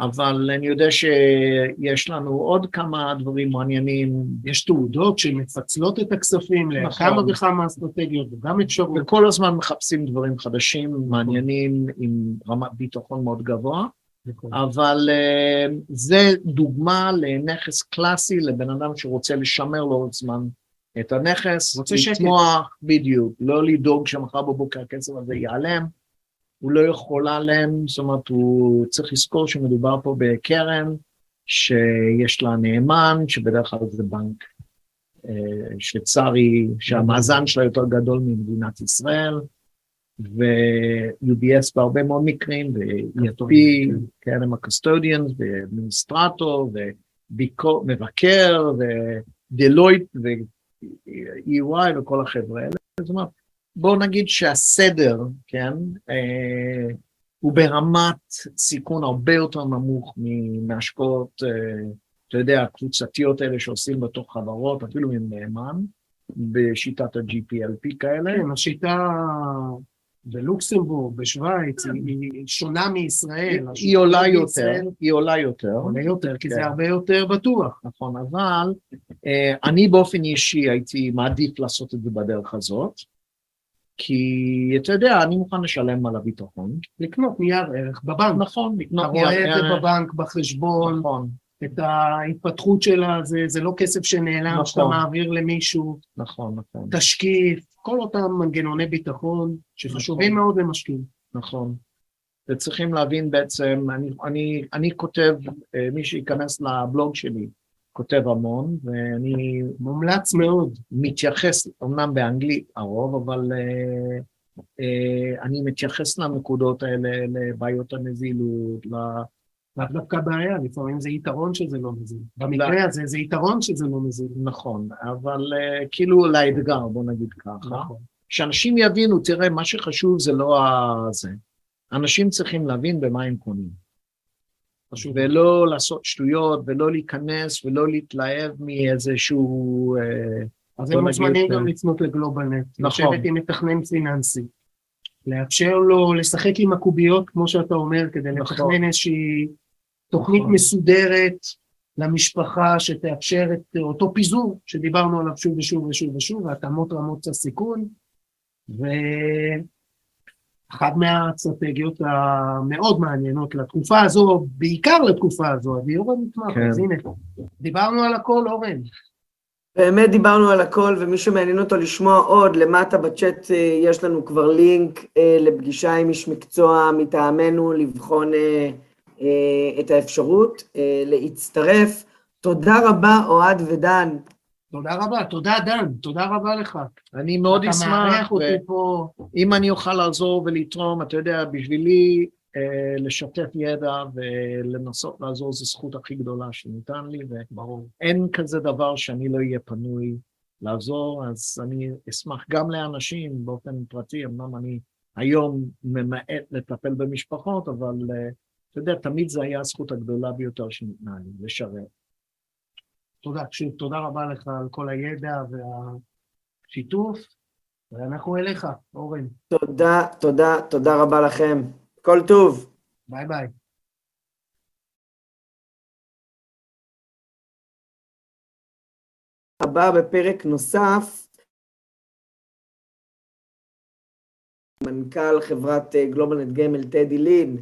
אבל אני יודע שיש לנו עוד כמה דברים מעניינים. יש תעודות שמפצלות את הכספים לכמה וכמה אסטרטגיות, וגם את שוב. וכל הזמן מחפשים דברים חדשים, מעניינים, עם רמת ביטחון מאוד גבוה, אבל זה דוגמה לנכס קלאסי, לבן אדם שרוצה לשמר לאורך זמן את הנכס, לתמוח בדיוק, לא לדאוג שמחר בבוקר הכסף הזה ייעלם, הוא לא יכול עליהם, זאת אומרת, הוא צריך לזכור שמדובר פה בקרן, שיש לה נאמן, שבדרך כלל זה בנק שצרי, שהמאזן שלה יותר גדול ממדינת ישראל, ו-U B S בהרבה מאוד מקרים, ו-E F P, קרן עם הקסטודיאנס, ומיניסטרטור, ומבקר, ודלויט, ו-E Y וכל החבר'ה האלה, זאת אומרת, בואו נגיד שהסדר, כן, אה, הוא ברמת סיכון הרבה יותר נמוך מהשקעות, אה, אתה יודע, הקבוצתיות האלה שעושים בתוך חברות, אפילו עם נאמן, בשיטת ה-G P L P כאלה. כן, השיטה בלוקסמבורג, בשוויץ, היא שונה מישראל. היא עולה יותר, היא עולה יותר. עולה יותר, כי זה הרבה יותר בטוח. נכון, אבל אה, אני באופן אישי הייתי מעדיף לעשות את זה בדרך הזאת, כי אתה יודע, אני מוכן לשלם על הביטחון. לקנות נייר ערך בבנק. נכון, לקנות נייר ערך. אתה רואה את זה בבנק, בחשבון, נכון. את ההתפתחות שלה, זה, זה לא כסף שנעלם, נכון. שאתה מעביר למישהו. נכון, נכון. תשקיף, כל אותם מנגנוני ביטחון שחשובים נכון. מאוד למשקיעים. נכון. וצריכים להבין בעצם, אני, אני, אני כותב, מי שיכנס לבלוג שלי, כותב המון, ואני מומלץ מאוד, מתייחס, אמנם באנגלית הרוב, אבל uh, uh, אני מתייחס לנקודות האלה, לבעיות הנזילות, לא דווקא בעיה, לפעמים זה יתרון שזה לא מזיל. במקרה הזה זה יתרון שזה לא מזיל. נכון, אבל uh, כאילו לאתגר, בוא נגיד ככה. נכון. שאנשים יבינו, תראה, מה שחשוב זה לא זה. אנשים צריכים להבין במה הם קונים. ולא לעשות שטויות, ולא להיכנס, ולא להתלהב מאיזשהו... אז הם מוזמנים גם לצנות לגלובלנט, לשבת עם מתכנן פיננסי, לאפשר לו לשחק עם הקוביות, כמו שאתה אומר, כדי לתכנן איזושהי תוכנית מסודרת למשפחה, שתאפשר את אותו פיזור, שדיברנו עליו שוב ושוב ושוב ושוב, והתאמות רמות הסיכון, ו... אחת מהאסטרטגיות המאוד מעניינות לתקופה הזו, בעיקר לתקופה הזו, הדיור הנתמך, כן. אז הנה, דיברנו על הכל, אורן. באמת דיברנו על הכל, ומי שמעניין אותו לשמוע עוד, למטה בצ'אט יש לנו כבר לינק לפגישה עם איש מקצוע מטעמנו, לבחון את האפשרות להצטרף. תודה רבה, אוהד ודן. תודה רבה, תודה דן, תודה רבה לך. אני מאוד אשמח, אם אני אוכל לעזור ולתרום, אתה יודע, בשבילי לשתף ידע ולנסות לעזור, זו זכות הכי גדולה שניתן לי, וברור, אין כזה דבר שאני לא אהיה פנוי לעזור, אז אני אשמח גם לאנשים באופן פרטי, אמנם אני היום ממעט לטפל במשפחות, אבל אתה יודע, תמיד זה היה הזכות הגדולה ביותר שניתנה לי, לשרת. תודה, תודה רבה לך על כל הידע שיתוף, ואנחנו אליך, אורן. תודה, תודה, תודה רבה לכם. כל טוב. ביי ביי. הבא בפרק נוסף, מנכ"ל חברת גלובלנט גמל טדי לין,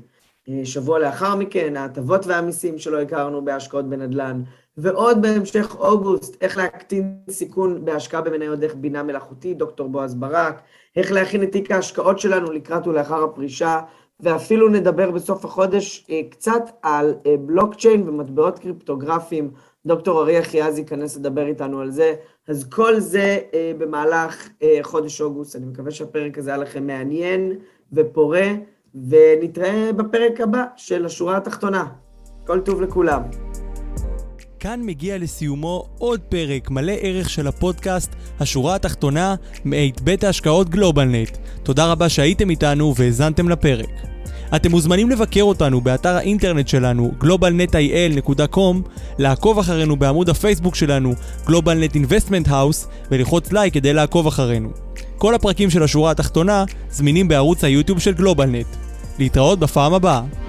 שבוע לאחר מכן, ההטבות והמיסים שלא הכרנו בהשקעות בנדל"ן, ועוד בהמשך אוגוסט, איך להקטין סיכון בהשקעה במניות דרך בינה מלאכותית, דוקטור בועז ברק, איך להכין את תיק ההשקעות שלנו לקראת ולאחר הפרישה, ואפילו נדבר בסוף החודש קצת על בלוקצ'יין ומטבעות קריפטוגרפיים, דוקטור אריה חייזי ייכנס לדבר איתנו על זה, אז כל זה במהלך חודש אוגוסט, אני מקווה שהפרק הזה היה לכם מעניין ופורה, ונתראה בפרק הבא של השורה התחתונה. כל טוב לכולם. כאן מגיע לסיומו עוד פרק מלא ערך של הפודקאסט, השורה התחתונה, מאת בית ההשקעות גלובלנט. תודה רבה שהייתם איתנו והזנתם לפרק. אתם מוזמנים לבקר אותנו באתר האינטרנט שלנו, גלובל נט איי אל נקודה קום, לעקוב אחרינו בעמוד הפייסבוק שלנו, GlobalNet Investment House, ולחוץ לייק כדי לעקוב אחרינו. כל הפרקים של השורה התחתונה זמינים בערוץ היוטיוב של גלובלנט. להתראות בפעם הבאה.